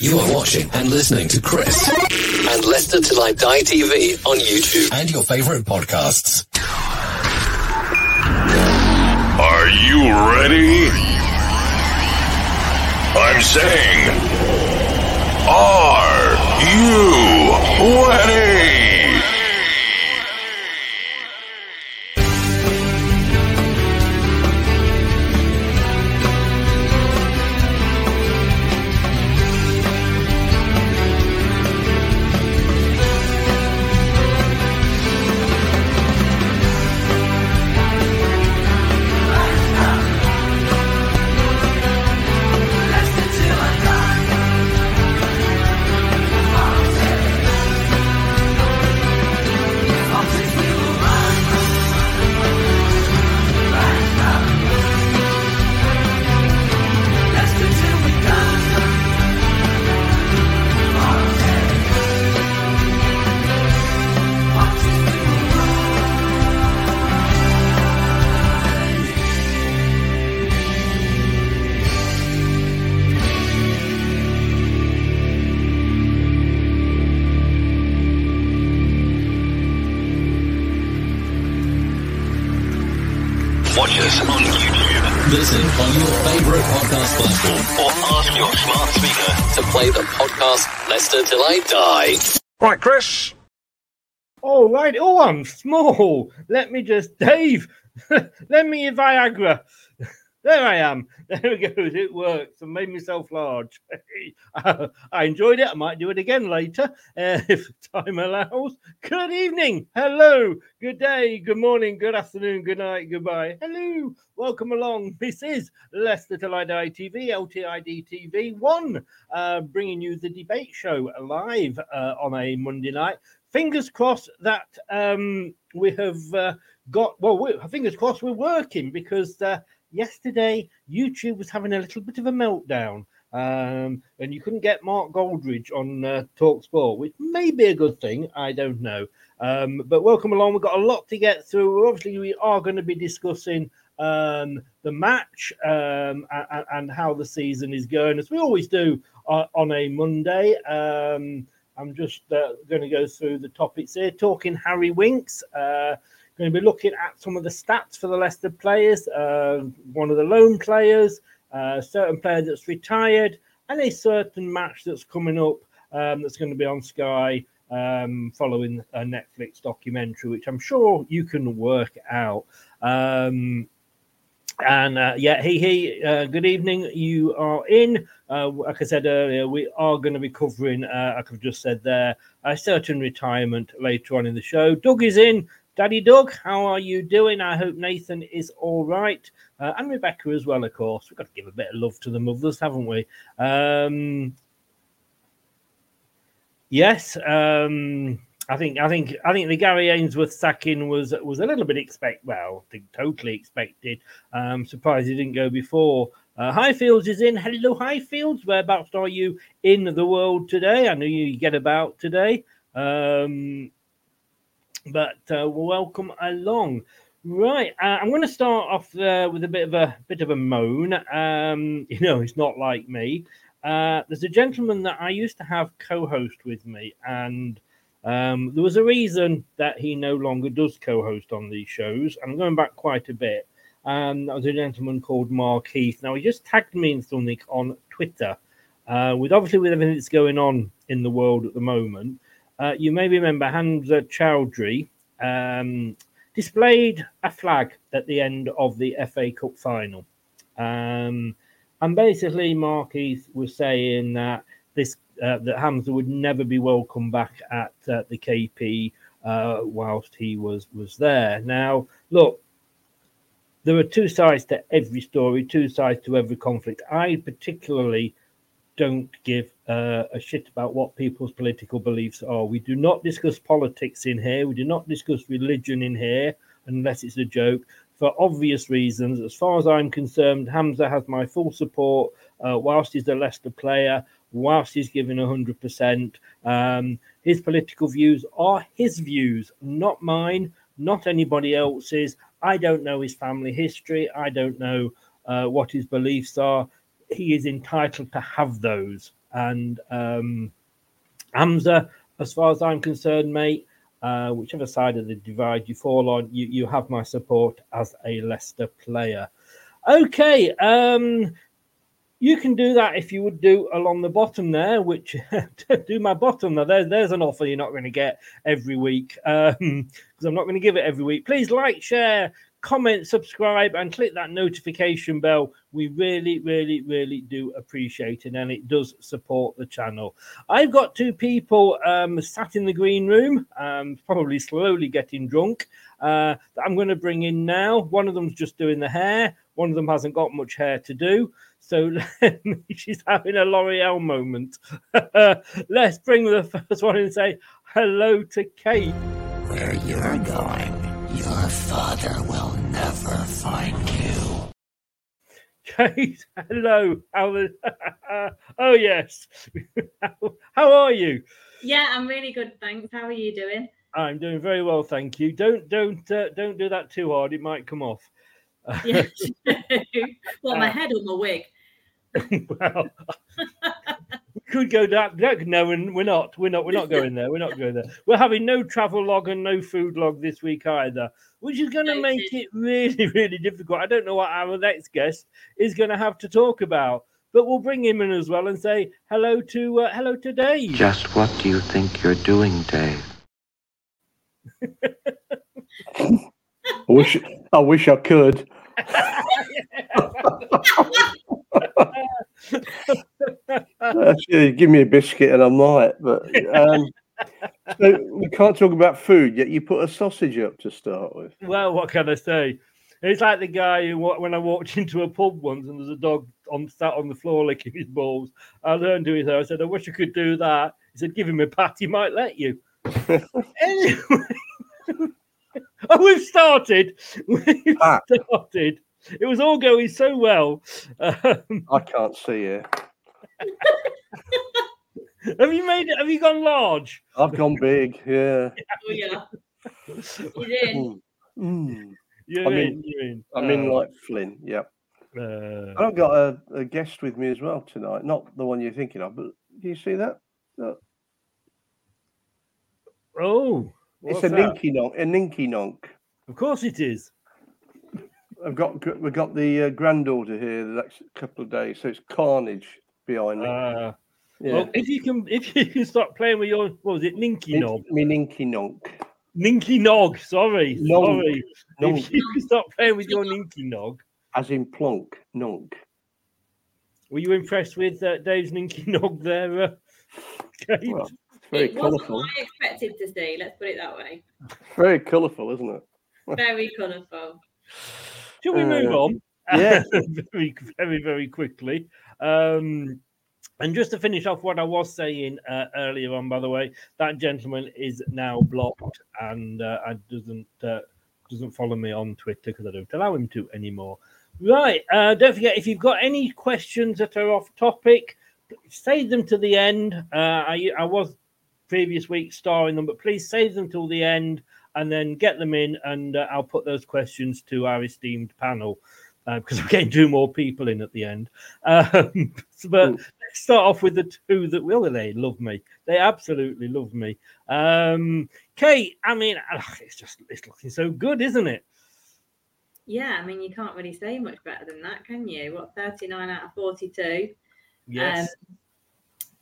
You are watching and listening to Chris and Leicester Till I Die TV on YouTube and your favourite podcasts. Are you ready? I'm saying, are you ready? Till I die. Right, Chris. All right. Oh, I'm small. Let me just, Dave, lend me your Viagra. There I am. There we go. It works. I made myself large. I enjoyed it. I might do it again later if time allows. Good evening. Hello. Good day. Good morning. Good afternoon. Good night. Goodbye. Hello. Welcome along. This is Leicester Till I Die TV, LTID TV 1, bringing you the debate show live on a Monday night. Fingers crossed that we have got, fingers crossed we're working, because yesterday YouTube was having a little bit of a meltdown. And you couldn't get Mark Goldridge on TalkSport, which may be a good thing. I don't know. But welcome along. We've got a lot to get through. Obviously, we are going to be discussing the match and how the season is going, as we always do on a Monday. I'm just going to go through the topics here. Talking Harry Winks. Going to be looking at some of the stats for the Leicester players. One of the loan players. A certain player that's retired, and a certain match that's coming up that's going to be on Sky following a Netflix documentary, which I'm sure you can work out. And good evening. You are in. Like I said earlier, we are going to be covering, like I've just said there, a certain retirement later on in the show. Doug is in. Daddy Doug, how are you doing? I hope Nathan is all right. And Rebecca as well, of course. We've got to give a bit of love to the mothers, haven't we? I think the Gary Ainsworth sacking was a little bit totally expected. Surprised he didn't go before. Highfields is in. Hello, Highfields. Whereabouts are you in the world today? I know you get about today. Welcome along. Right, I'm going to start off with a bit of a moan. It's not like me. There's a gentleman that I used to have co-host with me, and there was a reason that he no longer does co-host on these shows. I'm going back quite a bit. That was a gentleman called Mark Heath. Now, he just tagged me in something on Twitter. With everything that's going on in the world at the moment, you may remember Hamza Choudhury displayed a flag at the end of the FA Cup final. And basically, Mark Heath was saying that that Hamza would never be welcome back at the KP whilst he was there. Now, look, there are two sides to every story, two sides to every conflict. I particularly don't give a shit about what people's political beliefs are. We do not discuss politics in here. We do not discuss religion in here unless it's a joke. For obvious reasons, as far as I'm concerned, Hamza has my full support whilst he's a Leicester player, whilst he's giving 100%. His political views are his views, not mine, not anybody else's. I don't know his family history. I don't know what his beliefs are. He is entitled to have those. And Hamza, as far as I'm concerned, mate, whichever side of the divide you fall on, you have my support as a Leicester player. Okay, you can do that if you would do along the bottom there, which do my bottom. Now, there's an offer you're not going to get every week because I'm not going to give it every week. Please like, share, comment, subscribe, and click that notification bell. We really, really, really do appreciate it, and it does support the channel. I've got two people sat in the green room, probably slowly getting drunk, that I'm going to bring in now. One of them's just doing the hair. One of them hasn't got much hair to do, so she's having a L'Oreal moment. Let's bring the first one and say hello to Kate. Where you're going, your father will never find you. Kate, hello. Oh, yes. How are you? Yeah, I'm really good, thanks. How are you doing? I'm doing very well, thank you. Don't do that too hard. It might come off. Yes. My head or my wig? Well, we could go down. No, we're not going there. We're not going there. We're having no travel log and no food log this week either, which is going to make it really, really difficult. I don't know what our next guest is going to have to talk about, but we'll bring him in as well and say hello to Dave. Just what do you think you're doing, Dave? I wish I could. Actually, give me a biscuit and I might. But so we can't talk about food yet. You put a sausage up to start with. Well, what can I say? It's like the guy who, when I walked into a pub once and there's a dog sat on the floor licking his balls. I learned to his hair. I said, I wish I could do that. He said, give him a pat. He might let you. Anyway. Oh, we've started. We've started. It was all going so well. I can't see you. Have you made it? Have you gone large? I've gone big. Yeah. Oh yeah. You're in. You're in. I'm in like Flynn. Yep. I've got a guest with me as well tonight. Not the one you're thinking of, but do you see that? Look. Oh. What's it's a ninky nonk. A ninky nonk. Of course it is. We've got the granddaughter here the next couple of days, so it's carnage behind me. Yeah. Well, if you can stop playing with your ninky nog? Me ninky nonk. Ninky nog. Sorry. Nonk. If you can stop playing with your ninky nog. as in plonk, nonk. Were you impressed with Dave's ninky nog there? Kate? Well, it's very colourful. Wasn't what I expected to see, let's put it that way. Very colourful, isn't it? Very colourful. Shall we move on? Yeah. Very, very, very quickly. And just to finish off what I was saying earlier on, by the way, that gentleman is now blocked and doesn't follow me on Twitter because I don't allow him to anymore. Right. Don't forget, if you've got any questions that are off topic, save them to the end. I was previous week starring them, but please save them till the end and then get them in, and I'll put those questions to our esteemed panel. Because I'm getting two more people in at the end. But let's start off with the two that they love me. They absolutely love me. Kate, I mean, it's looking so good, isn't it? Yeah, I mean, you can't really say much better than that, can you? What, 39 out of 42? Yes.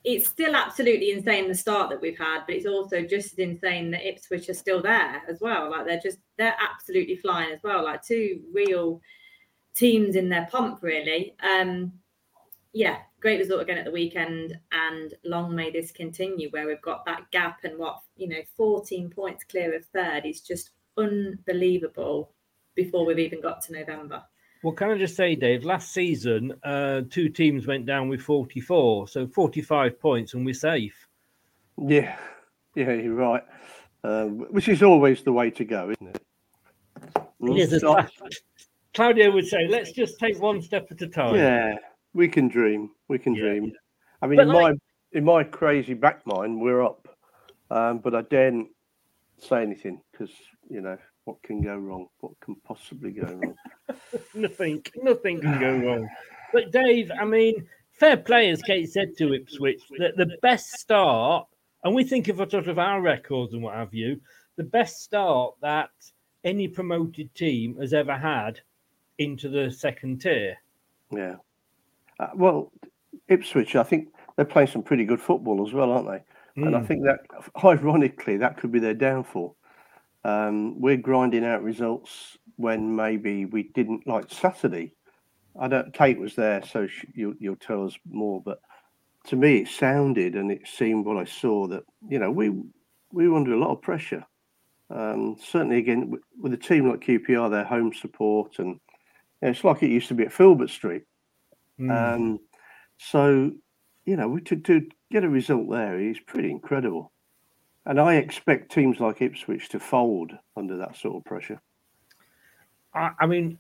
It's still absolutely insane, the start that we've had, but it's also just as insane that Ipswich are still there as well. Like, they're absolutely flying as well. Like, two real teams in their pomp, really. Yeah, great result again at the weekend, and long may this continue where we've got that gap and 14 points clear of third. It's just unbelievable before we've even got to November. Well, can I just say, Dave, last season, two teams went down with 44, so 45 points and we're safe. Yeah, you're right. Which is always the way to go, isn't it? Claudia would say, let's just take one step at a time. Yeah, we can dream. Yeah. I mean, in my crazy back mind, we're up. But I daren't say anything because, what can go wrong? What can possibly go wrong? Nothing can go wrong. But, Dave, I mean, fair play, as Kate said to Ipswich, that the best start, and we think of sort of our records and what have you, the best start that any promoted team has ever had into the second tier. Yeah. Well, Ipswich, I think they're playing some pretty good football as well, aren't they? Mm. And I think that, ironically, that could be their downfall. We're grinding out results when maybe we didn't, like Saturday. Kate was there, so you'll tell us more. But to me, it sounded and it seemed what I saw that, we were under a lot of pressure. Certainly, again, with a team like QPR, their home support and it's like it used to be at Filbert Street. So, to get a result there is pretty incredible. And I expect teams like Ipswich to fold under that sort of pressure. I mean,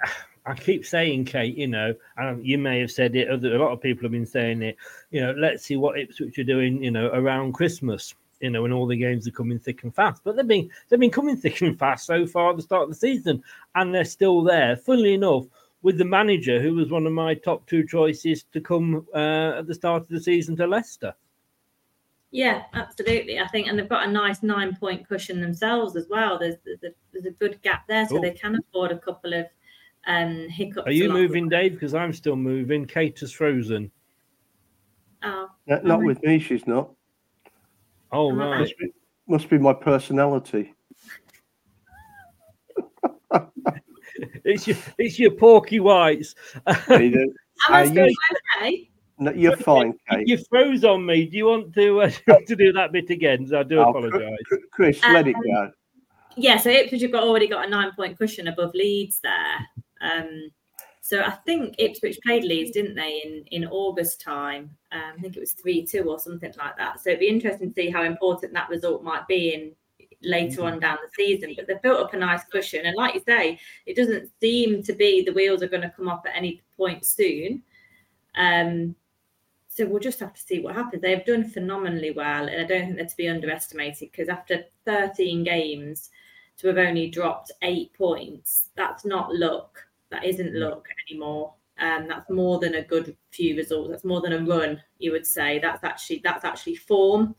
I keep saying, Kate, and you may have said it, a lot of people have been saying it, let's see what Ipswich are doing, around Christmas, when all the games are coming thick and fast. But they've been coming thick and fast so far at the start of the season, and they're still there. Funnily enough, with the manager who was one of my top two choices to come at the start of the season to Leicester. Yeah, absolutely. I think, and they've got a nice 9-point cushion themselves as well. There's a good gap there, so they can afford a couple of hiccups. Are you moving, Dave? Because I'm still moving. Kate is frozen. Oh, no, not with me. She's not. Oh, right. Must be my personality. It's your Porky Whites. Am I still okay? No, you're fine, Kate. You froze on me. Do you want to do that bit again? I do apologise. Chris, let it go. Yeah, so Ipswich have already got a 9-point cushion above Leeds there. So I think Ipswich played Leeds, didn't they, in August time? I think it was 3-2 or something like that. So it'd be interesting to see how important that result might be later on down the season, but they've built up a nice cushion, and like you say, it doesn't seem to be the wheels are going to come off at any point soon, so we'll just have to see what happens. They've done phenomenally well, and I don't think they're to be underestimated, because after 13 games to have only dropped 8 points, that's not luck. That isn't luck anymore. That's more than a good few results. That's more than a run, you would say. That's actually form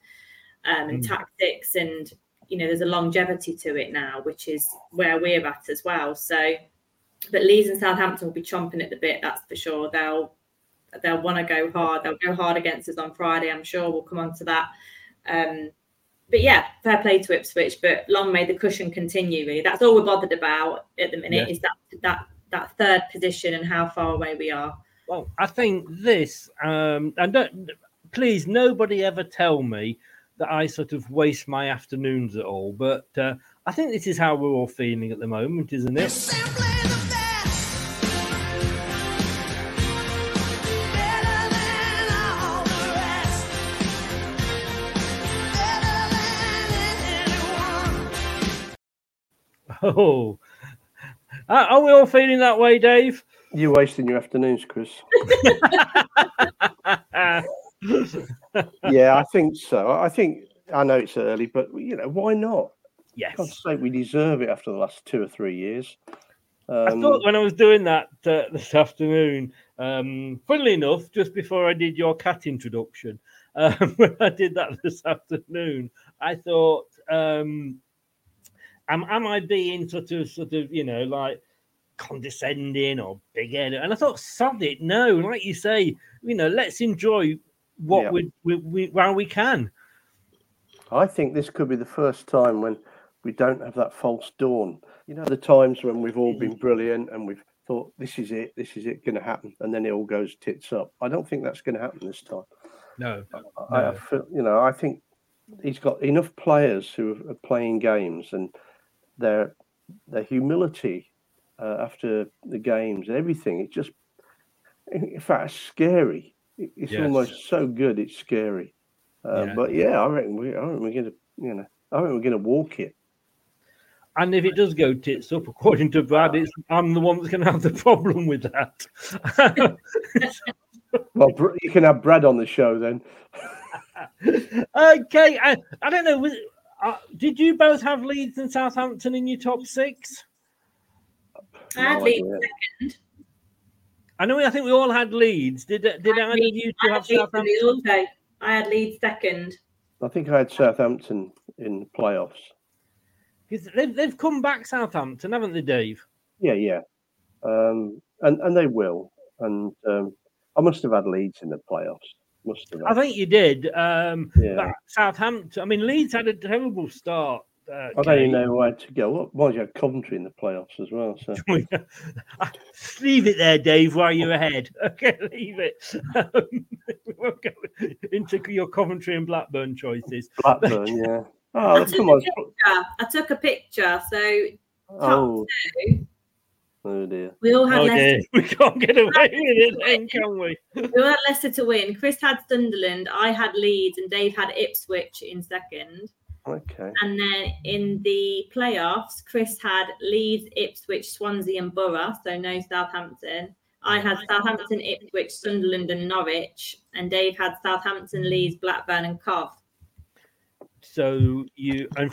and tactics, and there's a longevity to it now, which is where we're at as well. So, but Leeds and Southampton will be chomping at the bit, that's for sure. They'll want to go hard. They'll go hard against us on Friday, I'm sure. We'll come on to that. But yeah, fair play to Ipswich, but long may the cushion continue, really. That's all we're bothered about at the minute, is that that third position and how far away we are. Well, I think this, and don't, please, nobody ever tell me that I sort of waste my afternoons at all, but I think this is how we're all feeling at the moment, isn't it? Oh, are we all feeling that way, Dave? You're wasting your afternoons, Chris. Yeah, I think so. I think, I know it's early, but, you know, why not? Yes. I'd say we deserve it after the last 2 or 3 years. I thought when I was doing that this afternoon, funnily enough, just before I did your cat introduction, when I did that this afternoon, I thought, am I being sort of, you know, like condescending or big-headed? And I thought, sod it, no. Like you say, you know, let's enjoy what we while we can. I think this could be the first time when we don't have that false dawn. You know, the times when we've all been brilliant and we've thought, this is it going to happen. And then it all goes tits up. I don't think that's going to happen this time. No. I think he's got enough players who are playing games, and their humility after the games, everything, it's just, in fact, scary. It's almost so good, it's scary. But yeah, I reckon we're going to, you know, walk it. And if it does go tits up, according to Brad, I'm the one that's going to have the problem with that. Well, you can have Brad on the show then. Okay, I don't know. Did you both have Leeds and Southampton in your top six? I had Leeds second. I know. I think we all had Leeds. Did either of you two have Southampton? I had Leeds second. I think I had Southampton in the playoffs. They've come back, Southampton, haven't they, Dave? Yeah. And they will. And I must have had Leeds in the playoffs. I think you did. But Southampton. I mean, Leeds had a terrible start. I don't even know where to go. Well, you had Coventry in the playoffs as well. So leave it there, Dave, while you're ahead. Okay, leave it. We'll go into your Coventry and Blackburn choices. Blackburn, yeah. Oh, I took a picture. So, top two. Oh dear. We all had Leicester. We can't get away with it then, can we? We all had Leicester to win. Chris had Sunderland, I had Leeds, and Dave had Ipswich in second. Okay. And then in the playoffs, Chris had Leeds, Ipswich, Swansea, and Borough, so no Southampton. I had Southampton, Ipswich, Sunderland, and Norwich, and Dave had Southampton, Leeds, Blackburn, and Cov. So in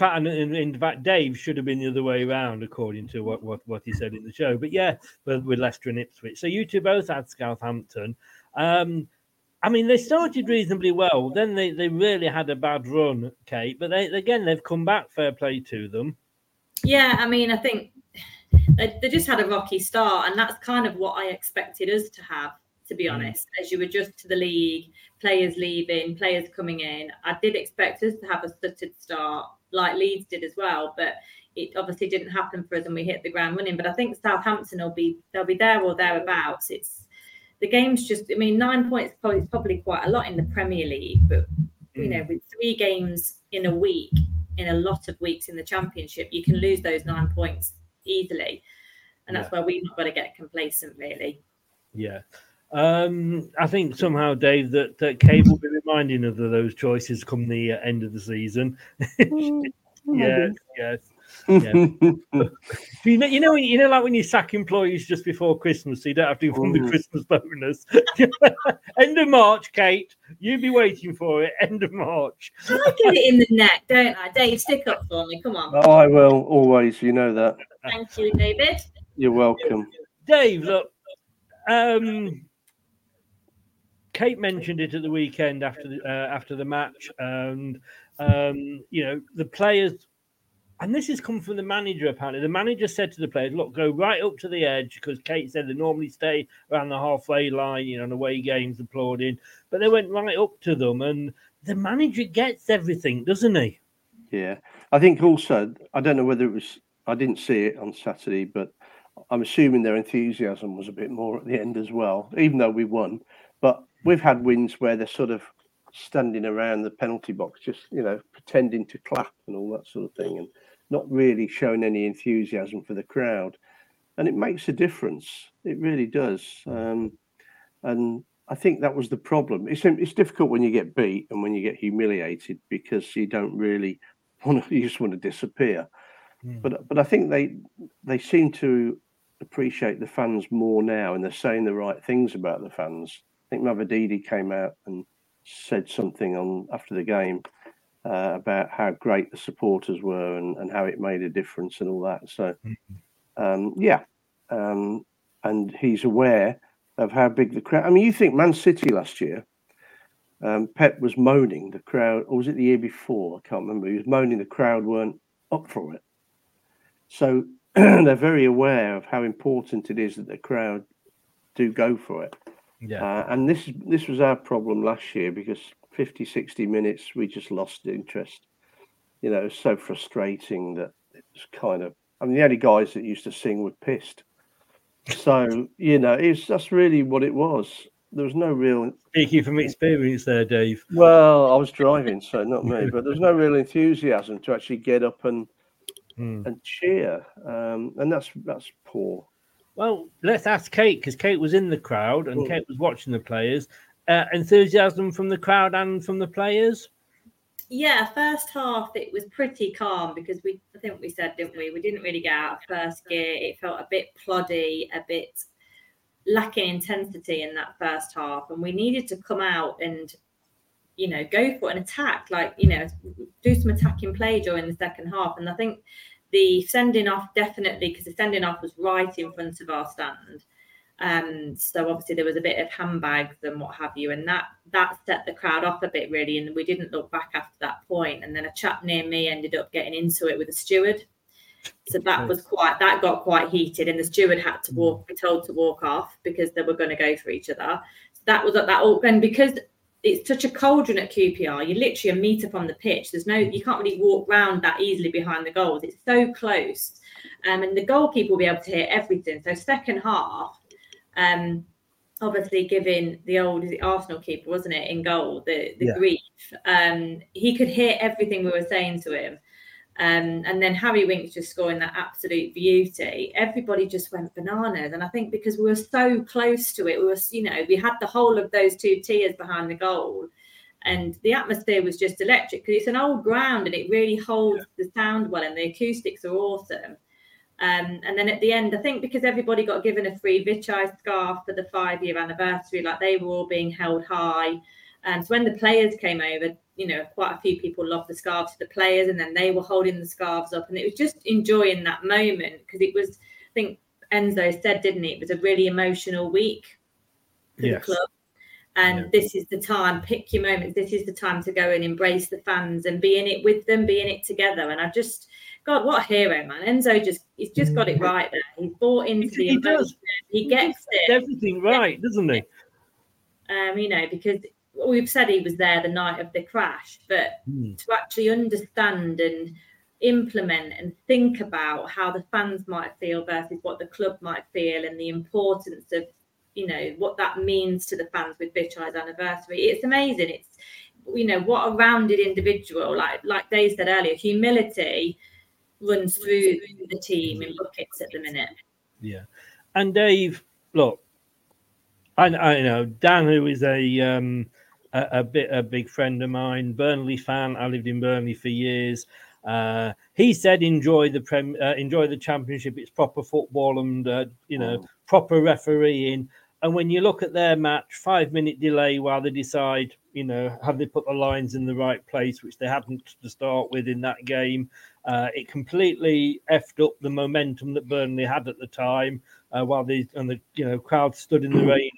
fact, Dave should have been the other way around, according to what he said in the show. But yeah, with Leicester and Ipswich. So you two both had Southampton. I mean, they started reasonably well. Then they really had a bad run, Kate. But they've come back. Fair play to them. Yeah, I mean, I think they just had a rocky start, and that's kind of what I expected us to have, to be honest. As you adjust to the league, players leaving, players coming in, I did expect us to have a stuttered start, like Leeds did as well, but it obviously didn't happen for us and we hit the ground running. But I think Southampton they'll be there or thereabouts. It's the game's just, I mean, 9 points is probably quite a lot in the Premier League, but you know, with 3 games in a week, in a lot of weeks in the Championship, you can lose those 9 points easily, and that's where we've not got to get complacent, really. Yeah. I think somehow, Dave, that Kate will be reminding us of those choices come the end of the season. yes. you know, like when you sack employees just before Christmas, so you don't have to give them the Christmas bonus. End of March, Kate. You be waiting for it. End of March. I get it in the neck, don't I? Dave, stick up for me. Come on. Oh, I will always. You know that. Thank you, David. You're welcome, Dave. Look. Kate mentioned it at the weekend after the match, and you know, the players, and this has come from the manager apparently. The manager said to the players, "Look, go right up to the edge," because Kate said they normally stay around the halfway line, you know, on away games applauding, but they went right up to them, and the manager gets everything, doesn't he? Yeah, I think also I don't know whether it was I didn't see it on Saturday, but I'm assuming their enthusiasm was a bit more at the end as well, even though we won. But we've had wins where they're sort of standing around the penalty box, just, you know, pretending to clap and all that sort of thing, and not really showing any enthusiasm for the crowd. And it makes a difference. It really does. And I think that was the problem. It's difficult when you get beat and when you get humiliated, because you don't really want to, you just want to disappear. Mm. But I think they seem to appreciate the fans more now, and they're saying the right things about the fans. I think Mavididi came out and said something on after the game about how great the supporters were and how it made a difference and all that. So, and he's aware of how big the crowd. I mean, you think Man City last year, Pep was moaning the crowd, or was it the year before? I can't remember. He was moaning the crowd weren't up for it. So they're very aware of how important it is that the crowd do go for it. Yeah. And this was our problem last year, because 50, 60 minutes, we just lost interest. You know, it was so frustrating that it was kind of, I mean, the only guys that used to sing were pissed. So, you know, that's really what it was. There was no real... Speaking from experience there, Dave. Well, I was driving, so not me, but there's no real enthusiasm to actually get up and cheer. And that's poor. Well, let's ask Kate, because Kate was in the crowd and Kate was watching the players. Enthusiasm from the crowd and from the players? Yeah, first half, it was pretty calm, because I think we said, didn't we? We didn't really get out of first gear. It felt a bit ploddy, a bit lacking intensity in that first half. And we needed to come out and, you know, go for an attack, like, you know, do some attacking play during the second half. And I think the sending off, definitely, because the sending off was right in front of our stand. So obviously there was a bit of handbags and what have you, and that set the crowd off a bit, really, and we didn't look back after that point. And then a chap near me ended up getting into it with a steward. So that got quite heated, and the steward had to be told to walk off, because they were going to go for each other. So that was at that open, because it's such a cauldron at QPR. You're literally a metre from the pitch. You can't really walk round that easily behind the goals. It's so close. And the goalkeeper will be able to hear everything. So second half, obviously giving the old Arsenal keeper, wasn't it, in goal, the grief. He could hear everything we were saying to him. And then Harry Winks just scoring that absolute beauty. Everybody just went bananas. And I think because we were so close to it, we had the whole of those two tiers behind the goal. And the atmosphere was just electric, because it's an old ground and it really holds the sound well, and the acoustics are awesome. And then at the end, I think because everybody got given a free Vichai scarf for the 5-year anniversary, like they were all being held high. So when the players came over, you know, quite a few people loved the scarves to the players, and then they were holding the scarves up, and it was just enjoying that moment, because it was, I think Enzo said, didn't he? It was a really emotional week for the club. And this is the time, pick your moments. This is the time to go and embrace the fans and be in it with them, be in it together. And I just... God, what a hero, man. Enzo he's just got it right there. He's bought into the emotion. Does. He gets it. Everything right, doesn't he? You know, because we've said he was there the night of the crash, but to actually understand and implement and think about how the fans might feel versus what the club might feel, and the importance of, you know, what that means to the fans with Vichai's anniversary. It's amazing. It's, you know, what a rounded individual. Like Dave said earlier, humility runs through the team in buckets at the minute. Yeah. And Dave, look, I know Dan, who is a big friend of mine, Burnley fan. I lived in Burnley for years. He said, enjoy the Championship. It's proper football and, proper refereeing. And when you look at their match, 5-minute delay while they decide, you know, have they put the lines in the right place, which they hadn't to start with in that game. It completely effed up the momentum that Burnley had at the time, while the crowd stood in the rain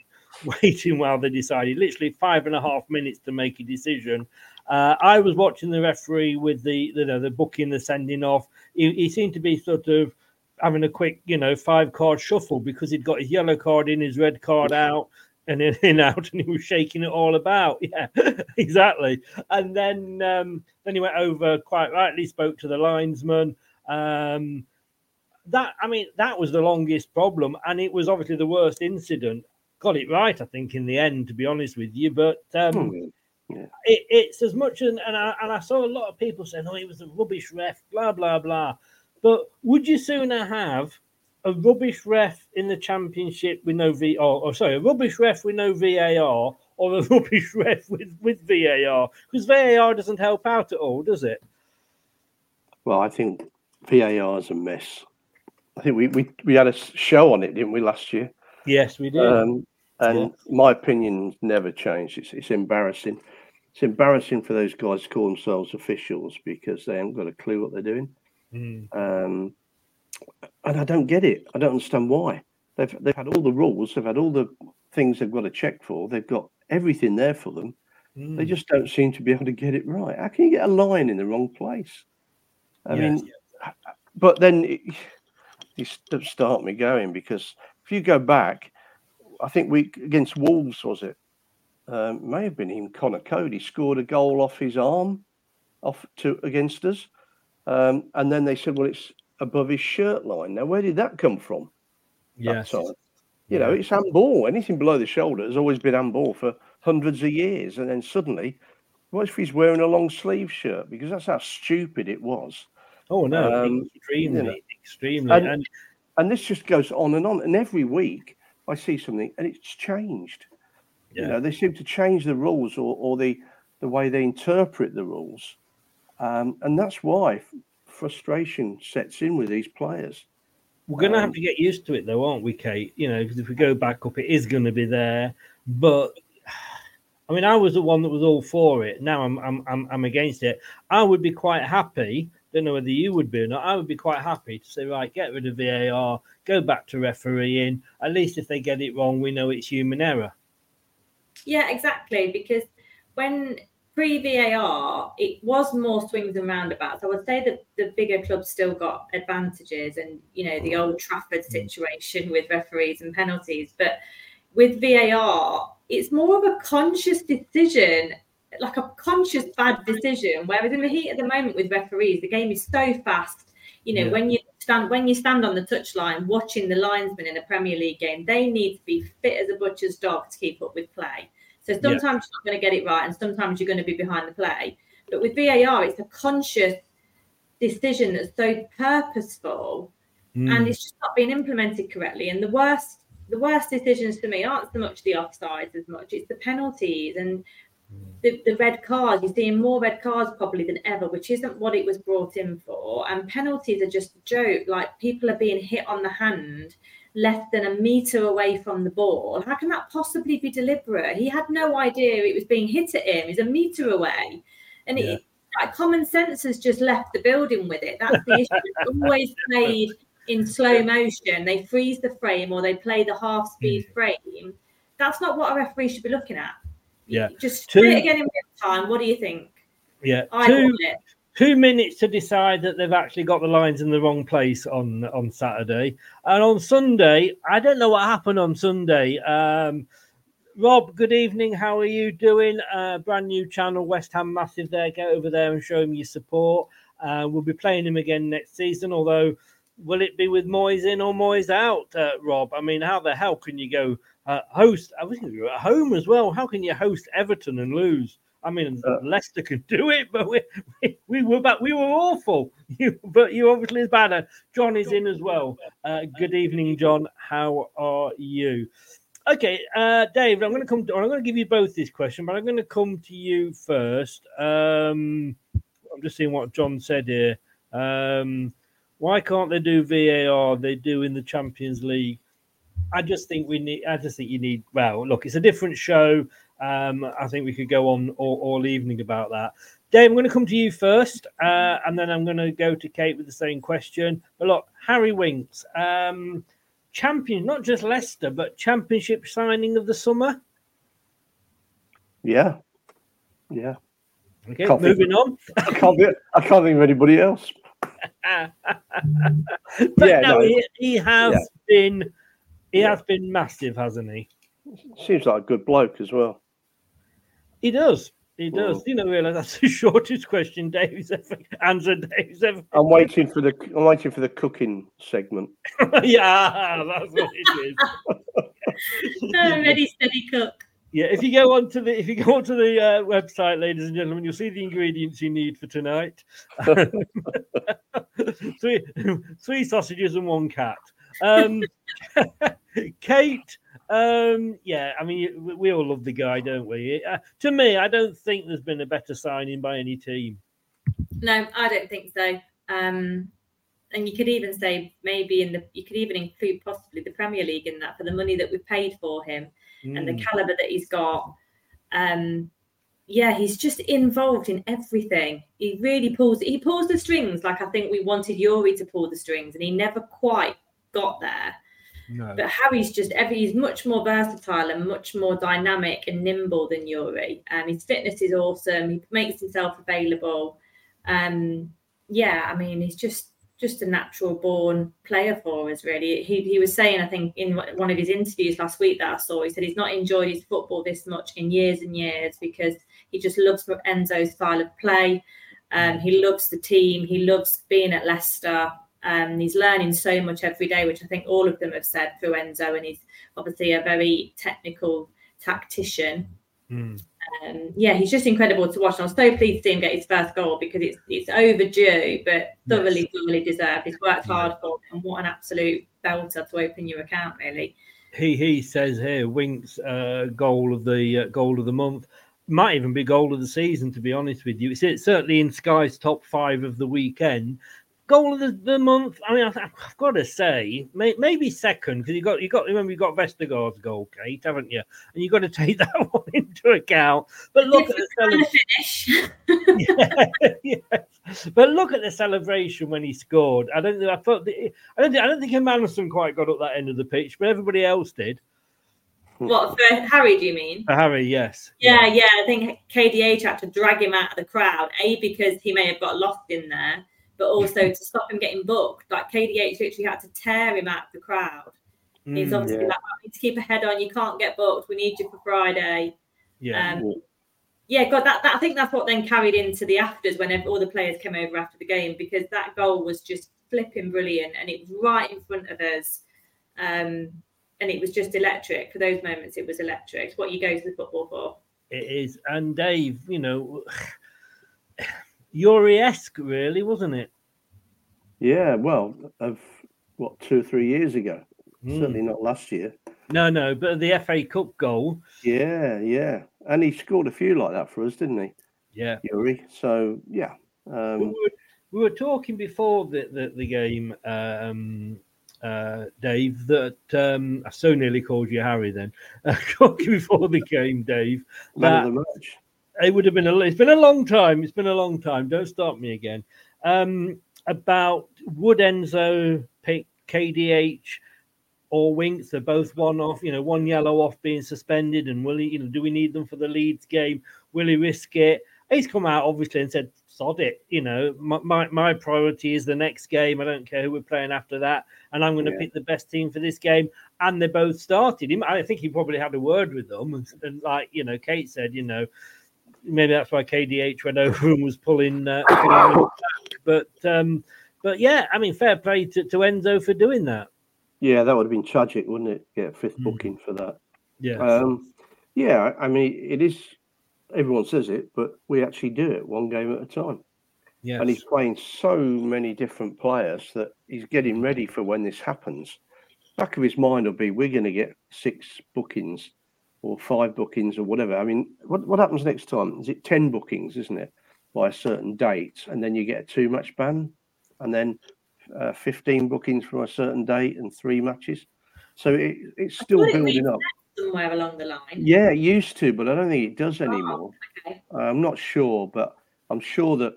waiting while they decided. Literally 5.5 minutes to make a decision. I was watching the referee with the booking, the sending off. He seemed to be sort of having a quick, you know, 5-card shuffle, because he'd got his yellow card in, his red card out, and in out, and he was shaking it all about. Yeah, exactly. And then he went over, quite rightly spoke to the linesman. that, I mean, that was the longest problem, and it was obviously the worst incident. Got it right, I think, in the end, to be honest with you. But yeah. It's as much as, and I saw a lot of people saying, "Oh, he was a rubbish ref," blah blah blah. But would you sooner have a rubbish ref in the Championship with no VAR, a rubbish ref with no VAR, or a rubbish ref with VAR? Because VAR doesn't help out at all, does it? Well, I think VAR is a mess. I think we had a show on it, didn't we, last year? Yes, we did. My opinion's never changed. It's embarrassing. It's embarrassing for those guys who call themselves officials because they haven't got a clue what they're doing. Mm. And I don't get it. I don't understand why. They've had all the rules. They've had all the things they've got to check for. They've got everything there for them. Mm. They just don't seem to be able to get it right. How can you get a line in the wrong place? I mean, but then you start me going because if you go back, I think against Wolves, was it? May have been him. Connor Cody scored a goal off his arm against us. And then they said, well, it's above his shirt line. Now, where did that come from? Yes. You know, it's handball. Anything below the shoulder has always been handball for hundreds of years. And then suddenly, what if he's wearing a long sleeve shirt? Because that's how stupid it was. Oh, no. Extremely, extremely. And this just goes on. And every week I see something and it's changed. Yeah. You know, they seem to change the rules or the way they interpret the rules. And that's why frustration sets in with these players. We're going to have to get used to it, though, aren't we, Kate? You know, because if we go back up, it is going to be there. But I mean, I was the one that was all for it. Now I'm against it. I would be quite happy. Don't know whether you would be or not. I would be quite happy to say, right, get rid of VAR, go back to refereeing. At least if they get it wrong, we know it's human error. Yeah, exactly. Because when pre-VAR, it was more swings and roundabouts. I would say that the bigger clubs still got advantages and, you know, the Old Trafford situation with referees and penalties. But with VAR, it's more of a conscious decision, like a conscious bad decision. Whereas in the heat at the moment with referees, the game is so fast. You know, when you stand on the touchline watching the linesman in a Premier League game, they need to be fit as a butcher's dog to keep up with play. So sometimes you're not going to get it right and sometimes you're going to be behind the play. But with VAR, it's a conscious decision that's so purposeful and it's just not being implemented correctly. And the worst decisions for me aren't so much the offsides as much. It's the penalties and the red cards. You're seeing more red cards probably than ever, which isn't what it was brought in for. And penalties are just a joke. Like, people are being hit on the hand less than a metre away from the ball. How can that possibly be deliberate? He had no idea it was being hit at him. He's a metre away. And it, like, common sense has just left the building with it. That's the issue. It's always played in slow motion. They freeze the frame or they play the half-speed frame. That's not what a referee should be looking at. Yeah. Just do it again in real time. What do you think? Yeah. I want it. 2 minutes to decide that they've actually got the lines in the wrong place on Saturday. And on Sunday, I don't know what happened on Sunday. Rob, good evening. How are you doing? Brand new channel, West Ham Massive there. Get over there and show him your support. We'll be playing him again next season, although will it be with Moyes in or Moyes out, Rob? I mean, how the hell can you go host? I was thinking at home as well. How can you host Everton and lose? I mean, Leicester could do it, but we were back. We were awful. But you obviously is bad. John is in as well. Good evening, John. How are you? Okay, Dave. I'm going to give you both this question, but I'm going to come to you first. I'm just seeing what John said here. Why can't they do VAR? They do in the Champions League. I just think you need. Well, look, it's a different show. I think we could go on all evening about that. Dave, I'm going to come to you first, and then I'm going to go to Kate with the same question. But look, Harry Winks, champion, not just Leicester, but championship signing of the summer. Yeah. Okay, moving on. I can't think of anybody else. He has been massive, hasn't he? Seems like a good bloke as well. He does. He does. You know, realise that's the shortest question Dave's ever answered. I'm waiting for the cooking segment. Yeah, that's what it is. Ready, steady, cook. Yeah, if you go onto the website, ladies and gentlemen, you'll see the ingredients you need for tonight: three sausages and one cat. Kate. I mean, we all love the guy, don't we? To me, I don't think there's been a better signing by any team. No, I don't think so. And you could even say maybe you could even include possibly the Premier League in that, for the money that we paid for him and the caliber that he's got. He's just involved in everything. He really pulls the strings. Like, I think we wanted Yuri to pull the strings and he never quite got there. No. But Harry's he's much more versatile and much more dynamic and nimble than Yuri. His fitness is awesome. He makes himself available. He's just a natural born player for us, really. He was saying, I think, in one of his interviews last week that I saw, he said he's not enjoyed his football this much in years and years because he just loves Enzo's style of play. He loves the team. He loves being at Leicester. He's learning so much every day, which I think all of them have said through Enzo, and he's obviously a very technical tactician. He's just incredible to watch. And I was so pleased to see him get his first goal because it's overdue, but thoroughly deserved. He's worked hard for it, and what an absolute belter to open your account, really. He says here, Winks goal of the month. Might even be goal of the season, to be honest with you. It's certainly in Sky's top five of the weekend. Goal of the month. I mean, I've got to say, maybe second, because remember you got Vestergaard's goal, Kate, haven't you? And you've got to take that one into account. But look at the celebration when he scored. I don't think Hermanson quite got up that end of the pitch, but everybody else did. What, for Harry, do you mean? For Harry, yes. Yeah. I think KDH had to drag him out of the crowd, A, because he may have got lost in there, but also to stop him getting booked. Like, KDH literally had to tear him out of the crowd. He's obviously like, I need to keep a head on. You can't get booked. We need you for Friday. I think that's what then carried into the afters when all the players came over after the game, because that goal was just flipping brilliant and it was right in front of us. And it was just electric. For those moments, it was electric. It's what you go to the football for. It is. And Dave, you know... Yuri-esque, really, wasn't it? Yeah, well, of what, 2 or 3 years ago. Certainly not last year. No, but the FA Cup goal. Yeah. And he scored a few like that for us, didn't he? Yeah. Yuri, so, yeah. We were talking before the game, Dave, that I so nearly called you Harry then. Talking before the game, Dave. Man of the match. It's been a long time. Don't start me again. About would Enzo pick KDH or Winks? They're both one off. You know, one yellow off being suspended, and will he? You know, do we need them for the Leeds game? Will he risk it? He's come out obviously and said, "Sod it." You know, my priority is the next game. I don't care who we're playing after that, and I'm going to pick the best team for this game. And they both started him. I think he probably had a word with them, and like you know, Kate said, you know. Maybe that's why KDH went over and was pulling back. But yeah, I mean, fair play to Enzo for doing that. Yeah, that would have been tragic, wouldn't it? Yeah, fifth booking for that. Yeah. I mean, it is, everyone says it, but we actually do it one game at a time. Yes. And he's playing so many different players that he's getting ready for when this happens. Back of his mind will be, we're going to get 6 bookings. Or 5 bookings or whatever. I mean, what happens next time? Is it 10 bookings, isn't it? By a certain date. And then you get a 2-match ban. And then 15 bookings from a certain date and 3 matches. So it's still building up. Somewhere along the line. Yeah, it used to, but I don't think it does anymore. Okay. I'm not sure, but I'm sure that...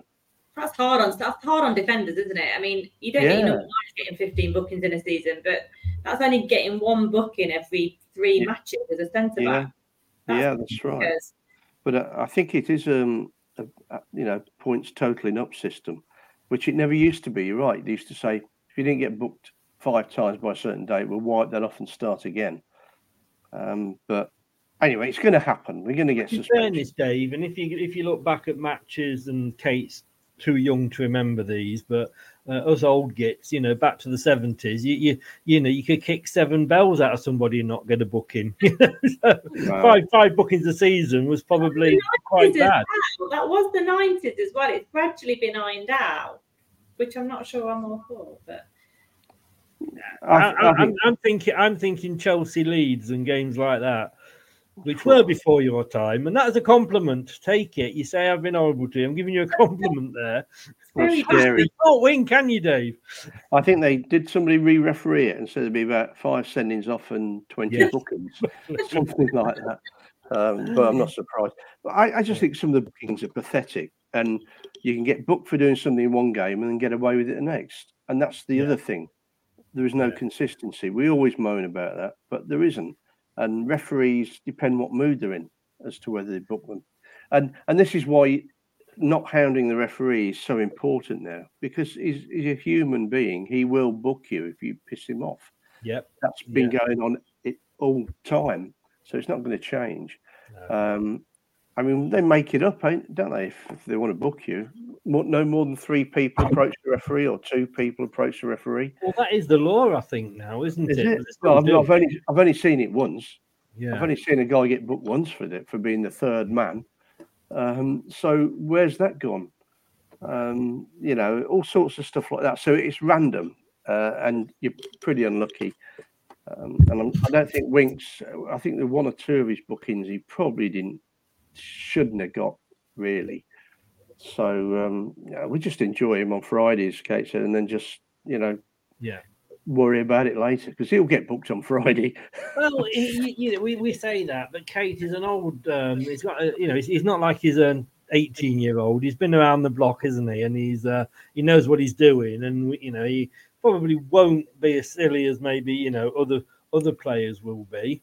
That's hard on defenders, isn't it? I mean, you don't need enough getting 15 bookings in a season, but that's only getting 1 booking every 3 matches as a centre back. That's right. But I think it is a points totaling up system, which it never used to be. You're right. They used to say if you didn't get booked 5 times by a certain date, we'll wipe that off and start again. But Anyway, it's going to happen. We're going to get suspended. In fairness, Dave, and if you look back at matches, and Kate's too young to remember these, but us old gits, you know, back to the 70s, you know, you could kick seven bells out of somebody and not get a booking. So wow. Five bookings a season was probably quite bad. That was the 90s as well. It's gradually been ironed out, which I'm not sure I'm all for, but. I'm thinking Chelsea, Leeds, and games like that, which were before your time, and that is a compliment. Take it. You say I've been horrible to you. I'm giving you a compliment there. That's scary. You can't win, can you, Dave? I think they did. Somebody re-referee it and said there'd be about 5 sendings off and 20 bookings, something like that. But I'm not surprised. But I just think some of the bookings are pathetic, and you can get booked for doing something in one game and then get away with it the next, and that's the other thing. There is no consistency. We always moan about that, but there isn't. And referees depend what mood they're in as to whether they book them. And this is why not hounding the referee is so important now, because he's a human being. He will book you if you piss him off. Yep. That's been going on all time. So it's not going to change. No. I mean, they make it up, don't they, if they want to book you. No more than 3 people approach the referee or 2 people approach the referee. Well, that is the law, I think, now, isn't it? Well, I've only seen it once. Yeah. I've only seen a guy get booked once for being the third man. So where's that gone? You know, all sorts of stuff like that. So it's random, and you're pretty unlucky. And I don't think Winks, I think the 1 or 2 of his bookings he probably shouldn't have got, really. So we just enjoy him on Fridays, Kate said, and then just, you know, worry about it later, because he'll get booked on Friday. Well, you know, we say that, but Kate is an old. It's not, you know, he's not like he's an 18-year-old. He's been around the block, isn't he? And he's he knows what he's doing, and you know, he probably won't be as silly as maybe, you know, other players will be.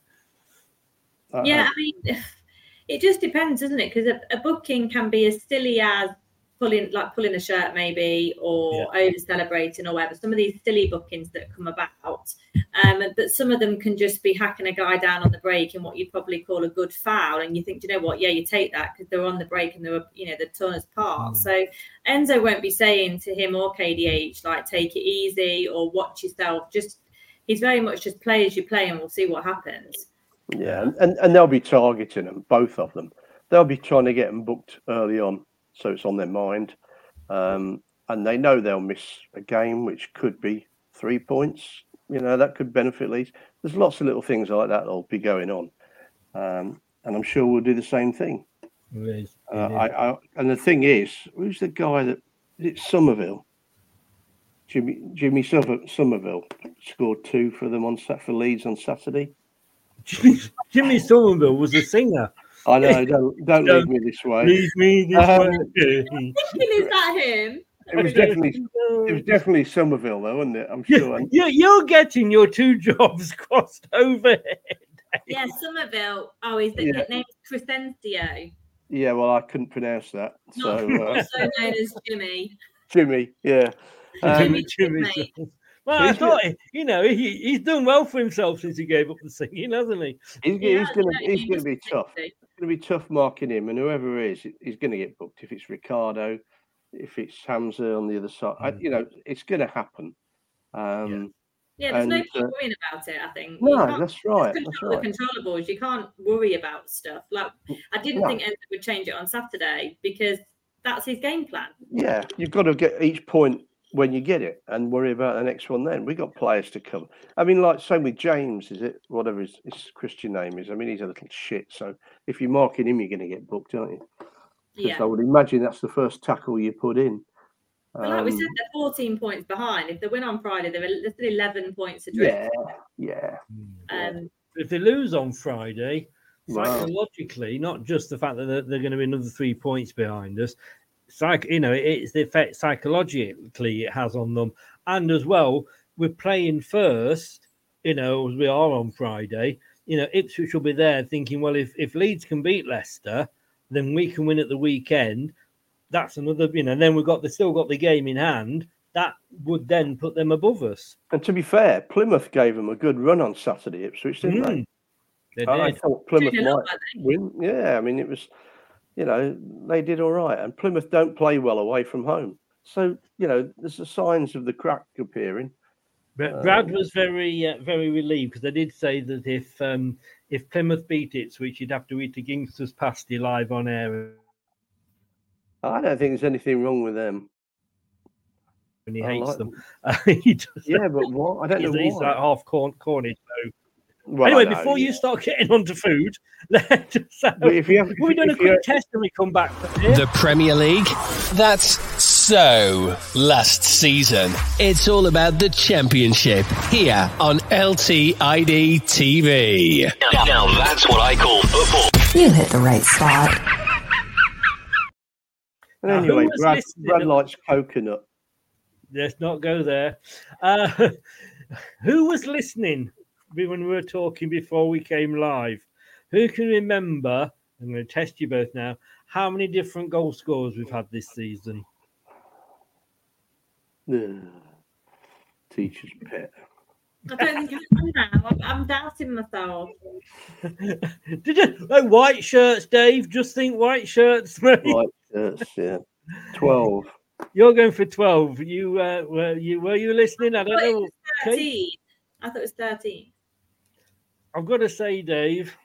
I mean. It just depends, doesn't it? Because a booking can be as silly as pulling a shirt, maybe, or over celebrating, or whatever. Some of these silly bookings that come about, but some of them can just be hacking a guy down on the break in what you'd probably call a good foul, and you think, do you know what? Yeah, you take that because they're on the break and they're, you know, they're torn apart. So Enzo won't be saying to him or KDH like, take it easy or watch yourself. Just he's very much just play as you play, and we'll see what happens. Yeah, and they'll be targeting them, both of them. They'll be trying to get them booked early on, so it's on their mind. And they know they'll miss a game, which could be 3 points. You know, that could benefit Leeds. There's lots of little things like that that'll be going on. And I'm sure we'll do the same thing. And the thing is, who's the guy that... Is it Somerville? Jimmy Somerville scored 2 for them for Leeds on Saturday. Jimmy Somerville was a singer. I know. Don't leave me this way. Leave me this way. I'm thinking, is that him? It was definitely Somerville, though, wasn't it? I'm sure. You're getting your 2 jobs crossed over here, Dave. Yeah, Somerville. Oh, his nickname is Crescencio. Yeah, well, I couldn't pronounce that. Also known as Jimmy. Jimmy, yeah. Jimmy. Well, I thought, you know, he's done well for himself since he gave up the singing, hasn't he? He's going to be tough. It's going to be tough marking him, and whoever it is, he's going to get booked. If it's Ricardo, if it's Hamza on the other side, you know, it's going to happen. There's no point worrying about it, I think. No, that's right. That's right. The controllables, you can't worry about stuff. Like, I didn't think Enzo would change it on Saturday because that's his game plan. Yeah, you've got to get each point when you get it and worry about the next one. Then we got players to come. I mean, like, same with James, is it? Whatever his Christian name is. I mean, he's a little shit. So if you're marking him, you're going to get booked, aren't you? Yeah. I would imagine that's the first tackle you put in. But like we said, they're 14 points behind. If they win on Friday, they're still 11 points adrift. If they lose on Friday, psychologically, not just the fact that they're going to be another 3 points behind us, you know, it's the effect psychologically it has on them. And as well, we're playing first, you know, as we are on Friday. You know, Ipswich will be there thinking, well, if Leeds can beat Leicester, then we can win at the weekend. That's another, you know, and then they've still got the game in hand. That would then put them above us. And to be fair, Plymouth gave them a good run on Saturday, Ipswich, didn't they? I thought Plymouth might win. Yeah, I mean, it was, you know, they did all right. And Plymouth don't play well away from home. So, you know, there's the signs of the crack appearing. Brad was very relieved because I did say that if Plymouth beat Ipswich, you'd have to eat a Gingster's pasty live on air. I don't think there's anything wrong with them. And he hates them. He does. Yeah, but what? I don't know why. He's like half Cornish, though. Well, anyway, before you start getting onto food, let's we're doing a quick test and we come back. The Premier League? That's so last season. It's all about the Championship here on LTID TV. Now that's what I call football. You hit the right spot. Anyway, Brad likes coconut. Let's not go there. Who was listening? When we were talking before we came live, who can remember? I'm going to test you both now. How many different goal scorers we've had this season? Teacher's pet. I don't think I can now. I'm doubting myself. Did you? Oh, white shirts, Dave. Just think white shirts, mate. White shirts, yeah. 12. You're going for 12. You were you listening? I don't know. 13. I thought it was 13. I've got to say, Dave,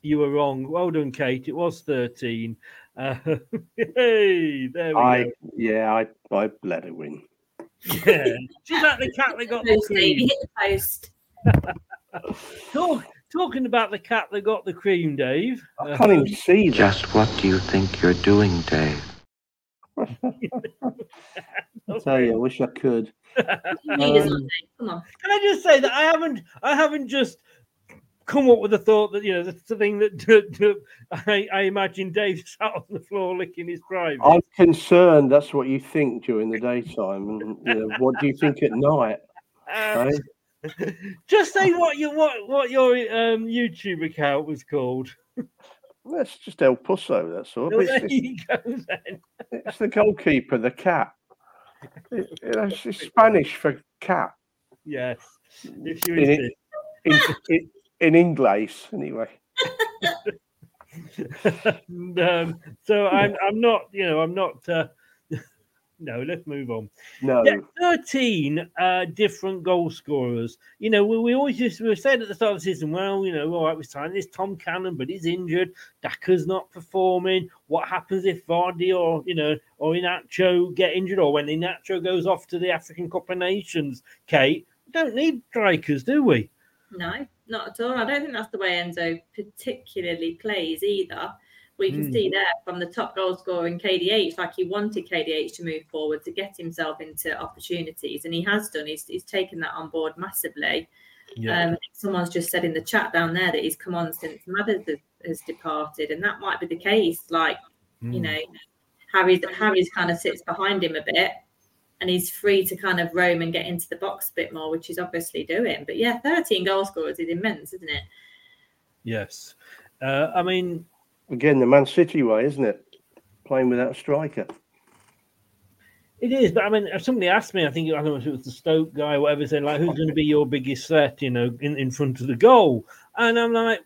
you were wrong. Well done, Kate. It was 13. Hey, there we go. Yeah, I let it win. Yeah. She's like the cat that got the cream. You hit the post. Talking about the cat that got the cream, Dave. I can't even see that. Just what do you think you're doing, Dave? I'll tell you, I wish I could. Can I just say that I haven't just come up with the thought that, you know, that's the thing that I imagine Dave sat on the floor licking his private. I'm concerned that's what you think during the daytime, and you know, what do you think at night? Right? Just say what your YouTube account was called. That's just El Pusso, that's all. Well, there you go, then. It's the goalkeeper, the cat. It's Spanish for cat. Yes. If you in English, anyway. And, so I'm not, you know, I'm not. No, let's move on. No. Yeah, 13 different goal scorers. You know, we always used to say at the start of the season, well, you know, all right, we signed this Tom Cannon, but he's injured. Daka's not performing. What happens if Vardy or Inacho get injured, or when Inacho goes off to the African Cup of Nations? Kate, we don't need strikers, do we? No, not at all. I don't think that's the way Enzo particularly plays either. We can see there from the top goal scorer in KDH, like he wanted KDH to move forward to get himself into opportunities. And he has done. He's taken that on board massively. Yeah. Someone's just said in the chat down there that he's come on since Mathers has departed. And that might be the case. Like, you know, Harry's kind of sits behind him a bit. And he's free to kind of roam and get into the box a bit more, which he's obviously doing. But, yeah, 13 goal scorers is immense, isn't it? Yes. I mean... Again, the Man City way, isn't it? Playing without a striker. It is, but I mean, if somebody asked me, I don't know if it was the Stoke guy or whatever, saying, like, who's going to be your biggest threat, you know, in front of the goal? And I'm like,